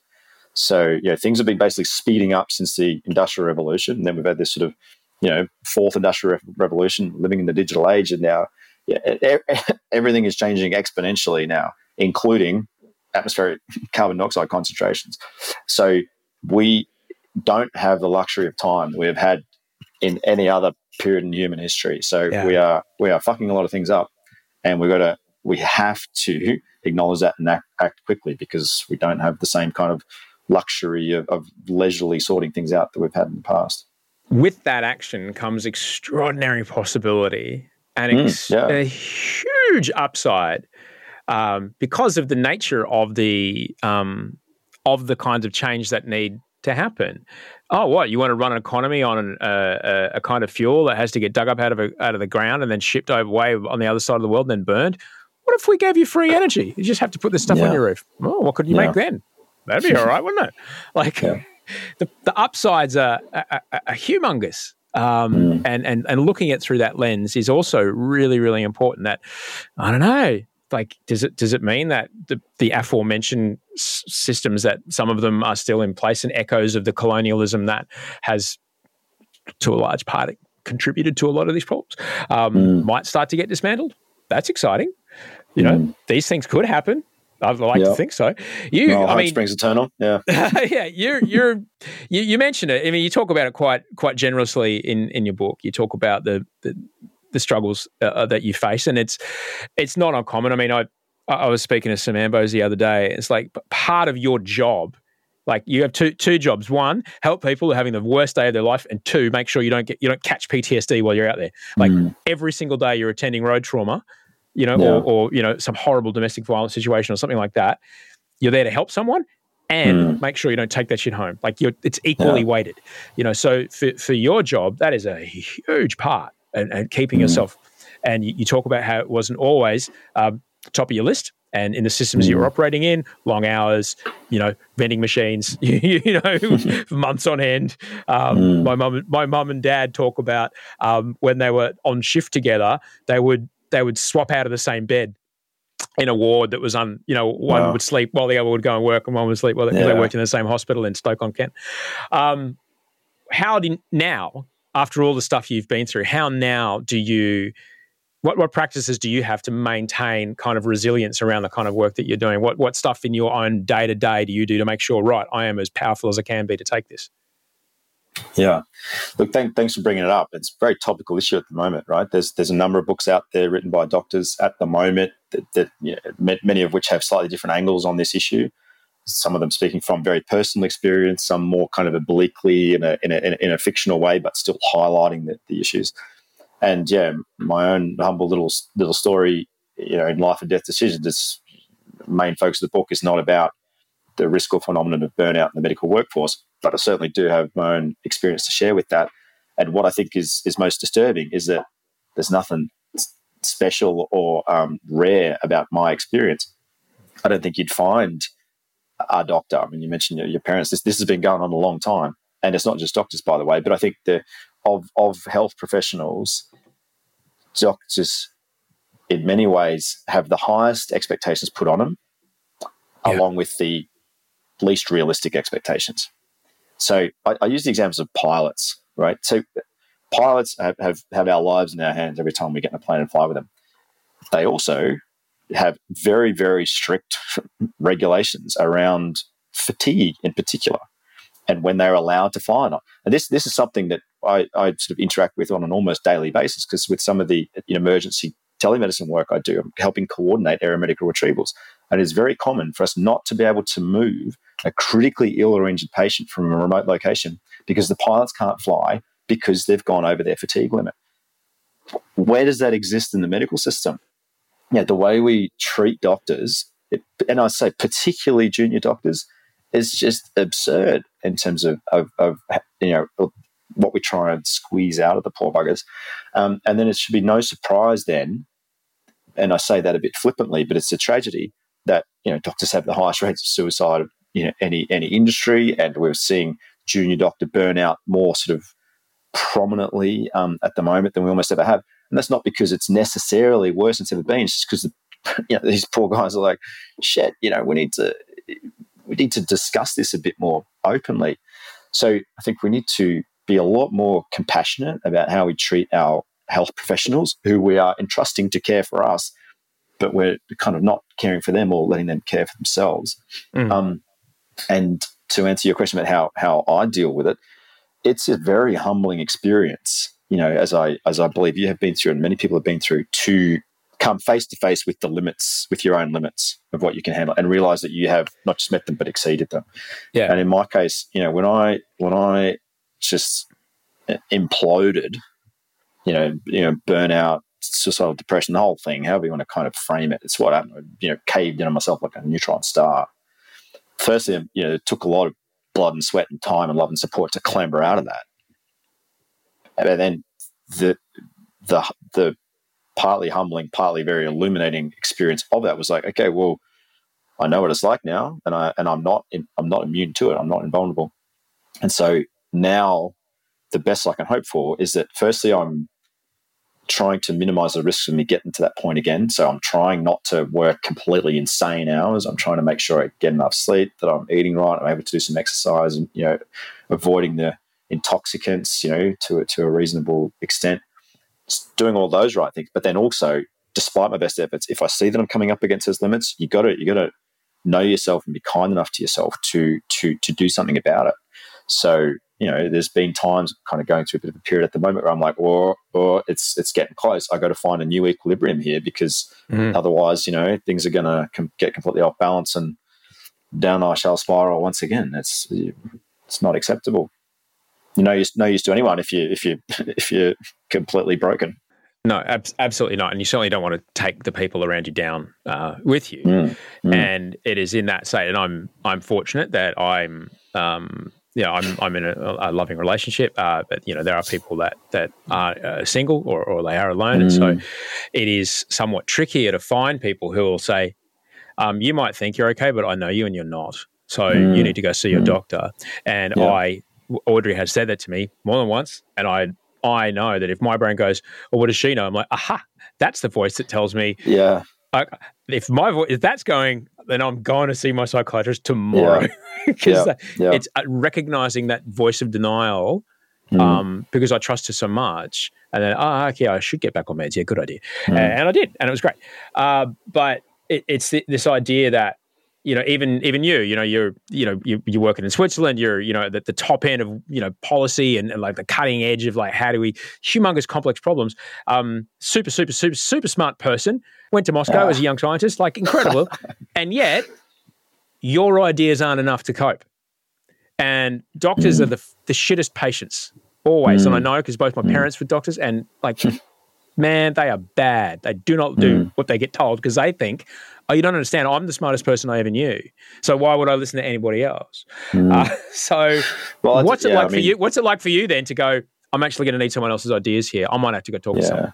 So, you know, things have been basically speeding up since the Industrial Revolution, and then we've had this sort of, you know, fourth Industrial Re- Revolution, living in the digital age, and now yeah, e- everything is changing exponentially now, including atmospheric carbon dioxide concentrations. So we don't have the luxury of time that we have had in any other period in human history. So yeah. we are we are fucking a lot of things up, and we've got to we have to acknowledge that and act, act quickly, because we don't have the same kind of luxury of, of leisurely sorting things out that we've had in the past. With that action comes extraordinary possibility and ex- mm, yeah. a huge upside, um, because of the nature of the um, of the kinds of change that need to happen. Oh, what? You want to run an economy on an, uh, a, a kind of fuel that has to get dug up out of a, out of the ground and then shipped over way on the other side of the world and then burned? What if we gave you free energy? You just have to put this stuff yeah. on your roof. Oh, what could you yeah. make then? That'd be all right, wouldn't it? Like yeah. the, the upsides are, are, are humongous. Um, mm. and, and, and looking at through that lens is also really, really important. That, I don't know, like, does it does it mean that the, the aforementioned s- systems, that some of them are still in place and echoes of the colonialism that has, to a large part, contributed to a lot of these problems, um, mm. might start to get dismantled? That's exciting. You know, mm. these things could happen. I'd like yep. to think so. You, well, I hope mean, springs eternal. Yeah, yeah. You're, you're, you, you mentioned it. I mean, you talk about it quite, quite generously in, in your book. You talk about the. the the struggles uh, that you face, and it's it's not uncommon. I mean, I I was speaking to some ambos the other day. It's like part of your job, like you have two two jobs: one, help people who are having the worst day of their life, and two, make sure you don't get you don't catch P T S D while you're out there. Like mm. every single day, you're attending road trauma, you know, yeah. or, or you know, some horrible domestic violence situation or something like that. You're there to help someone and mm. make sure you don't take that shit home. Like you're, it's equally yeah. weighted, you know. So for for your job, that is a huge part. And, and keeping yourself, mm. and you, you talk about how it wasn't always um, top of your list, and in the systems mm. you're operating in, long hours, you know, vending machines, you, you know, for months on end. Um, mm. My mum, my mum and dad talk about um, when they were on shift together, they would they would swap out of the same bed in a ward that was un, you know, one wow. would sleep while the other would go and work, and one would sleep while they, yeah. they worked in the same hospital in Stoke-on-Kent. Um, how do now? After all the stuff you've been through, how now do you, what what practices do you have to maintain kind of resilience around the kind of work that you're doing? What what stuff in your own day-to-day do you do to make sure, right, I am as powerful as I can be to take this? Yeah. Look, thank, thanks for bringing it up. It's a very topical issue at the moment, right? There's there's a number of books out there written by doctors at the moment, that, that you know, many of which have slightly different angles on this issue. Some of them speaking from very personal experience, some more kind of obliquely in a in a, in a, in a fictional way, but still highlighting the, the issues. And yeah, my own humble little little story, you know, in Life and Death Decisions, its main focus of the book is not about the risk or phenomenon of burnout in the medical workforce, but I certainly do have my own experience to share with that. And what I think is is most disturbing is that there's nothing special or um, rare about my experience. I don't think you'd find our doctor. I mean, you mentioned your, your parents. This this has been going on a long time, and it's not just doctors, by the way, but I think the of of health professionals, doctors in many ways have the highest expectations put on them, yeah. along with the least realistic expectations. So I, I use the examples of pilots, right? So pilots have, have, have our lives in our hands every time we get in a plane and fly with them. They also have very, very strict regulations around fatigue in particular and when they're allowed to fly or not. And this this is something that I, I sort of interact with on an almost daily basis, because with some of the you know, emergency telemedicine work I do, I'm helping coordinate aeromedical retrievals. And it's very common for us not to be able to move a critically ill or injured patient from a remote location because the pilots can't fly because they've gone over their fatigue limit. Where does that exist in the medical system? You know, the way we treat doctors, it, and I say particularly junior doctors, is just absurd in terms of, of, of you know, what we try and squeeze out of the poor buggers. Um, and then it should be no surprise then, and I say that a bit flippantly, but it's a tragedy that, you know, doctors have the highest rates of suicide of, you know, any, any industry, and we're seeing junior doctor burnout more sort of prominently um, at the moment than we almost ever have. And that's not because it's necessarily worse than it's ever been. It's just because the, you know, these poor guys are like, shit, you know, we need to we need to discuss this a bit more openly. So I think we need to be a lot more compassionate about how we treat our health professionals who we are entrusting to care for us, but we're kind of not caring for them or letting them care for themselves. Mm. Um, and to answer your question about how how I deal with it, it's a very humbling experience, you know, as I as I believe you have been through and many people have been through, to come face-to-face with the limits, with your own limits of what you can handle, and realise that you have not just met them but exceeded them. Yeah. And in my case, you know, when I when I just imploded, you know, you know, burnout, suicidal depression, the whole thing, however you want to kind of frame it, it's what happened, you know, caved in on myself like a neutron star. Firstly, you know, it took a lot of blood and sweat and time and love and support to clamber out of that. And then the the the partly humbling, partly very illuminating experience of that was like, okay, well, I know what it's like now, and I and I'm not in, I'm not immune to it. I'm not invulnerable. And so now, the best I can hope for is that firstly, I'm trying to minimize the risks of me getting to that point again. So I'm trying not to work completely insane hours. I'm trying to make sure I get enough sleep, that I'm eating right, I'm able to do some exercise, and, you know, avoiding the intoxicants, you know, to, to a reasonable extent. Just doing all those right things. But then also, despite my best efforts, if I see that I'm coming up against those limits, you got to you got to know yourself and be kind enough to yourself to to to do something about it. So, you know, there's been times kind of going through a bit of a period at the moment where I'm like, oh, oh it's it's getting close. I got to find a new equilibrium here, because mm. otherwise, you know, things are going to com- get completely off balance and down I shall spiral once again. That's it's not acceptable. You know, you're no use to anyone if you if you if you're completely broken. No, ab- absolutely not. And you certainly don't want to take the people around you down uh, with you. Mm. Mm. And it is in that state. And I'm I'm fortunate that I'm. Um, Yeah, I'm I'm in a, a loving relationship, uh, but you know there are people that that are uh, single or, or they are alone, mm. and so it is somewhat trickier to find people who will say, um, "You might think you're okay, but I know you and you're not. So mm. you need to go see your mm. doctor." And yeah. I, Audrey has said that to me more than once, and I I know that if my brain goes, "Oh, what does she know?" I'm like, "Aha, that's the voice that tells me." Yeah. I, if my voice, if that's going, then I'm going to see my psychiatrist tomorrow. Because yeah. yeah. yeah. it's recognizing that voice of denial, mm. um, because I trust her so much. And then, oh, okay, I should get back on meds. Yeah, good idea. Mm. And I did, and it was great. Uh, but it, it's th- this idea that, you know, even even you, you know, you're, you know, you, you're working in Switzerland. You're, you know, at the top end of, you know, policy and, and like the cutting edge of like how do we humongous complex problems. Um, super, super, super, super smart person. Went to Moscow yeah. as a young scientist, like incredible, and yet your ideas aren't enough to cope. And doctors mm. are the the shittest patients always, mm. and I know because both my mm. parents were doctors, and like, man, they are bad. They do not do mm. what they get told because they think, oh, you don't understand. I'm the smartest person I ever knew. So why would I listen to anybody else? Mm. Uh, so well, what's it yeah, like I mean, for you? What's it like for you then to go, I'm actually going to need someone else's ideas here. I might have to go talk yeah. to someone.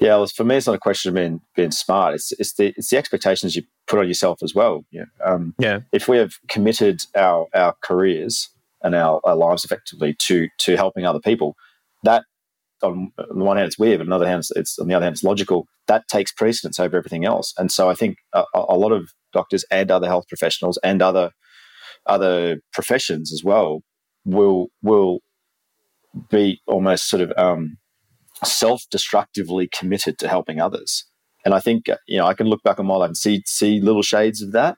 Yeah, well, for me, it's not a question of being, being smart. It's it's the it's the expectations you put on yourself as well. You know? um, yeah. If we have committed our, our careers and our, our lives effectively to to helping other people. That, on the one hand, it's weird, but on the other hand, it's on the other hand, it's logical. That takes precedence over everything else. And so I think a, a lot of doctors and other health professionals and other other professions as well will will be almost sort of um, self-destructively committed to helping others. And I think, you know, I can look back on my life and see see little shades of that.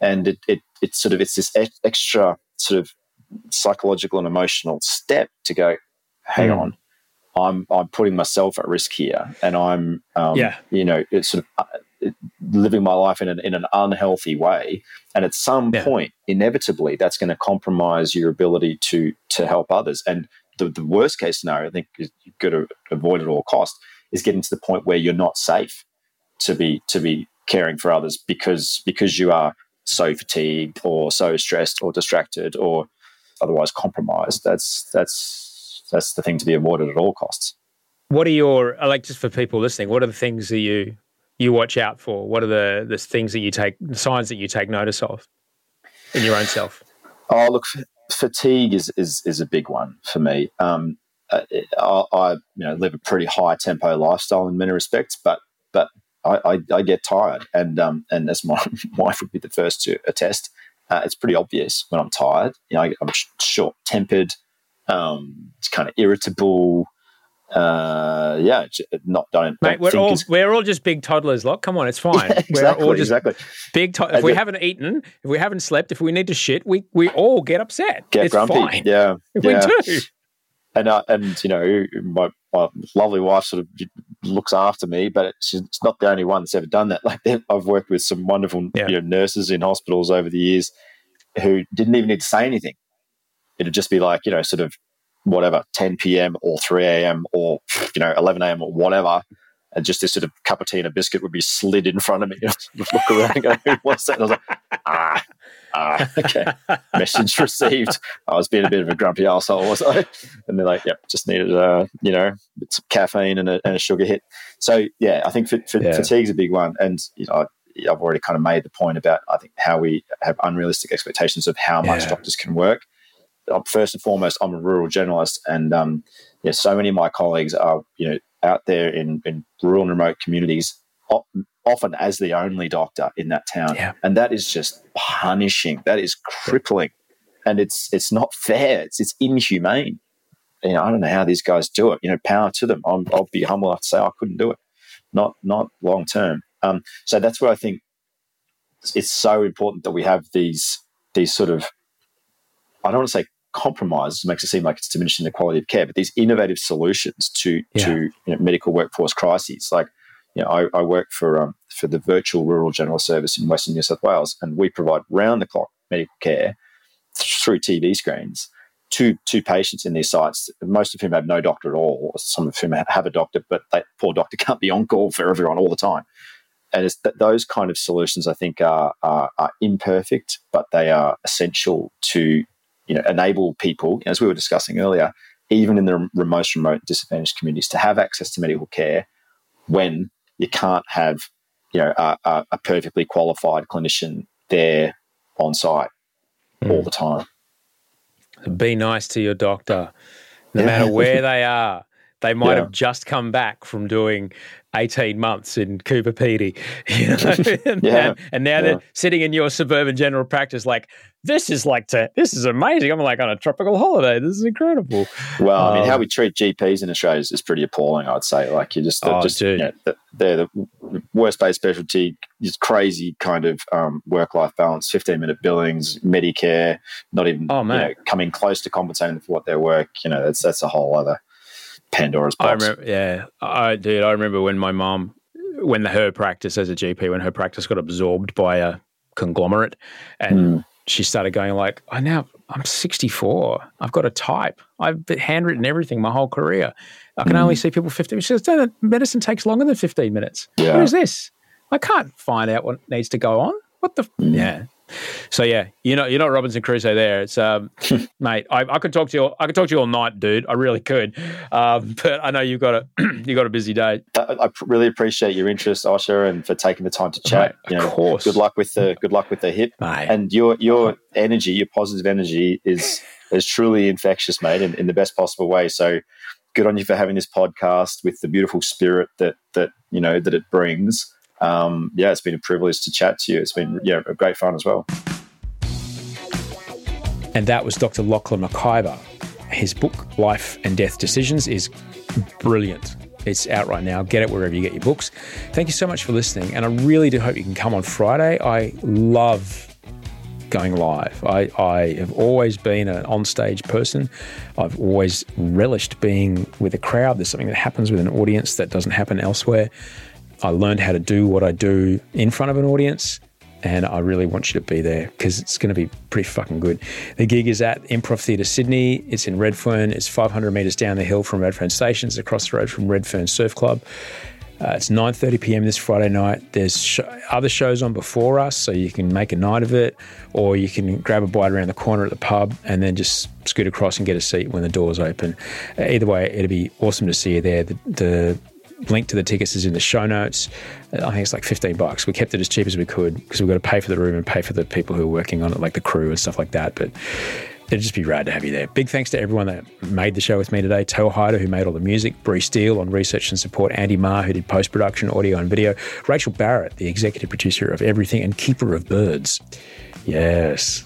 And it it it's sort of it's this e- extra sort of psychological and emotional step to go, hang mm. on, I'm I'm putting myself at risk here, and I'm um, yeah. you know, it's sort of uh, living my life in an in an unhealthy way. And at some yeah. point, inevitably, that's going to compromise your ability to to help others. And the, the worst case scenario, I think, is you've got to avoid at all costs, is getting to the point where you're not safe to be to be caring for others because because you are so fatigued or so stressed or distracted or otherwise compromised. That's that's that's the thing to be avoided at all costs. What are your, like, just for people listening, what are the things that you you watch out for? What are the the things that you take, the signs that you take notice of in your own self? Oh, look, f- fatigue is, is is a big one for me. Um, I, I you know live a pretty high tempo lifestyle in many respects, but but. I, I get tired, and um, and as my wife would be the first to attest, uh, it's pretty obvious when I'm tired. You know, I, I'm short-tempered, um, it's kind of irritable. Uh, yeah, not don't. Mate, don't we're think all as... we're all just big toddlers, lot. Come on, it's fine. Yeah, exactly, we're all just exactly. big. To- if we haven't eaten, if we haven't slept, if we need to shit, we we all get upset. Get it's grumpy. Fine. Yeah, if yeah. we do. And uh, and you know, my my lovely wife sort of looks after me, but she's not the only one that's ever done that. Like, I've worked with some wonderful yeah. you know, nurses in hospitals over the years who didn't even need to say anything. It'd just be like, you know, sort of whatever, ten p.m. or three a.m. or, you know, eleven a.m. or whatever, and just this sort of cup of tea and a biscuit would be slid in front of me. I'd look around and go, who wants that? And I was like, ah, ah, okay, message received. I was being a bit of a grumpy asshole, was I? And they're like, yep, just needed, uh, you know, some caffeine and a, and a sugar hit. So, yeah, I think f- f- yeah. fatigue's a big one. And, you know, I've already kind of made the point about, I think, how we have unrealistic expectations of how much yeah. doctors can work. First and foremost, I'm a rural generalist, and um, yeah, so many of my colleagues are, you know, out there in, in rural and remote communities, op- often as the only doctor in that town. Yeah. And that is just punishing. That is crippling. And it's it's not fair. It's it's inhumane. You know, I don't know how these guys do it. You know, power to them. I'm, I'll be humble enough to say I couldn't do it. Not not long term. Um, so that's where I think it's so important that we have these these sort of, I don't want to say compromise, makes it seem like it's diminishing the quality of care, but these innovative solutions to yeah. to you know, medical workforce crises. Like, you know, I, I work for um, for the Virtual Rural General Service in Western New South Wales, and we provide round the clock medical care through T V screens to to patients in these sites, most of whom have no doctor at all, or some of whom have a doctor, but that poor doctor can't be on call for everyone all the time. And it's th- those kind of solutions, I think, are, are are imperfect, but they are essential to, you know, enable people, as we were discussing earlier, even in the most remote disadvantaged communities, to have access to medical care when you can't have, you know, a, a perfectly qualified clinician there on site mm. all the time. Be nice to your doctor, no yeah. matter where they are. They might yeah. have just come back from doing eighteen months in Coober Pedy, you know? and, yeah. and, and now yeah. they're sitting in your suburban general practice like, this is like to, this is amazing. I'm like on a tropical holiday. This is incredible. Well, um, I mean, how we treat G Ps in Australia is, is pretty appalling, I'd say. Like, you just, they're, oh, just, you know, they're the worst-based specialty, just crazy kind of um, work-life balance, fifteen-minute billings, Medicare, not even oh, you know, coming close to compensating for what their work. You know, that's that's a whole other Pandora's box. I remember, yeah, I dude, I remember when my mom, when the, her practice as a G P, when her practice got absorbed by a conglomerate, and mm. she started going like, "I now I'm sixty-four. I've got a type. I've handwritten everything my whole career. I can mm. only see people fifteen." She goes, "No, medicine takes longer than fifteen minutes. Yeah. What is this? I can't find out what needs to go on. What the f-? yeah." So yeah, you know, you're not Robinson Crusoe there. It's um, mate. I, I could talk to you. All, I could talk to you all night, dude. I really could. Um, but I know you've got a you got a busy day. I really appreciate your interest, Osher, and for taking the time to chat. Mate, you of know, course. Good luck with the good luck with the hip. Mate. And your your energy, your positive energy is It's truly infectious, mate, in, in the best possible way. So good on you for having this podcast with the beautiful spirit that, that you know, that it brings. Um, yeah, it's been a privilege to chat to you. It's been yeah, great fun as well. And that was Doctor Lachlan McIver. His book, Life and Death Decisions, is brilliant. It's out right now. Get it wherever you get your books. Thank you so much for listening. And I really do hope you can come on Friday. I love going live. I, I have always been an onstage person. I've always relished being with a crowd. There's something that happens with an audience that doesn't happen elsewhere. I learned how to do what I do in front of an audience, and I really want you to be there because it's going to be pretty fucking good. The gig is at Improv Theatre Sydney. It's in Redfern. It's five hundred metres down the hill from Redfern Station. It's across the road from Redfern Surf Club. Uh, it's nine thirty p.m. this Friday night. There's sh- other shows on before us, so you can make a night of it, or you can grab a bite around the corner at the pub and then just scoot across and get a seat when the doors open. Uh, either way, it'll be awesome to see you there. The, the link to the tickets is in the show notes. I think it's like fifteen bucks. We kept it as cheap as we could because we've got to pay for the room and pay for the people who are working on it, like the crew and stuff like that. But it'd just be rad to have you there. Big thanks to everyone that made the show with me today. Tel Hyder, who made all the music, Bree Steele on research and support, Andy Maher, who did post-production, audio and video, Rachel Barrett, the executive producer of everything and keeper of birds. Yes.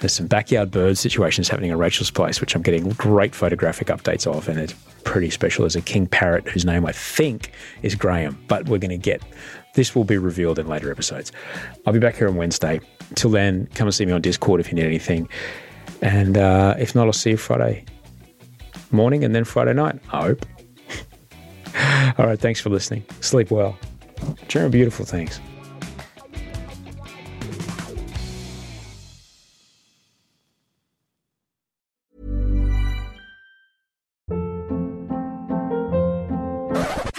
There's some backyard bird situations happening at Rachel's place, which I'm getting great photographic updates of, and it's pretty special. There's a king parrot whose name I think is Graham, but we're going to get, this will be revealed in later episodes. I'll be back here on Wednesday. Till then, come and see me on Discord if you need anything. And uh, if not, I'll see you Friday morning and then Friday night, I hope. All right, thanks for listening. Sleep well. Dream beautiful things.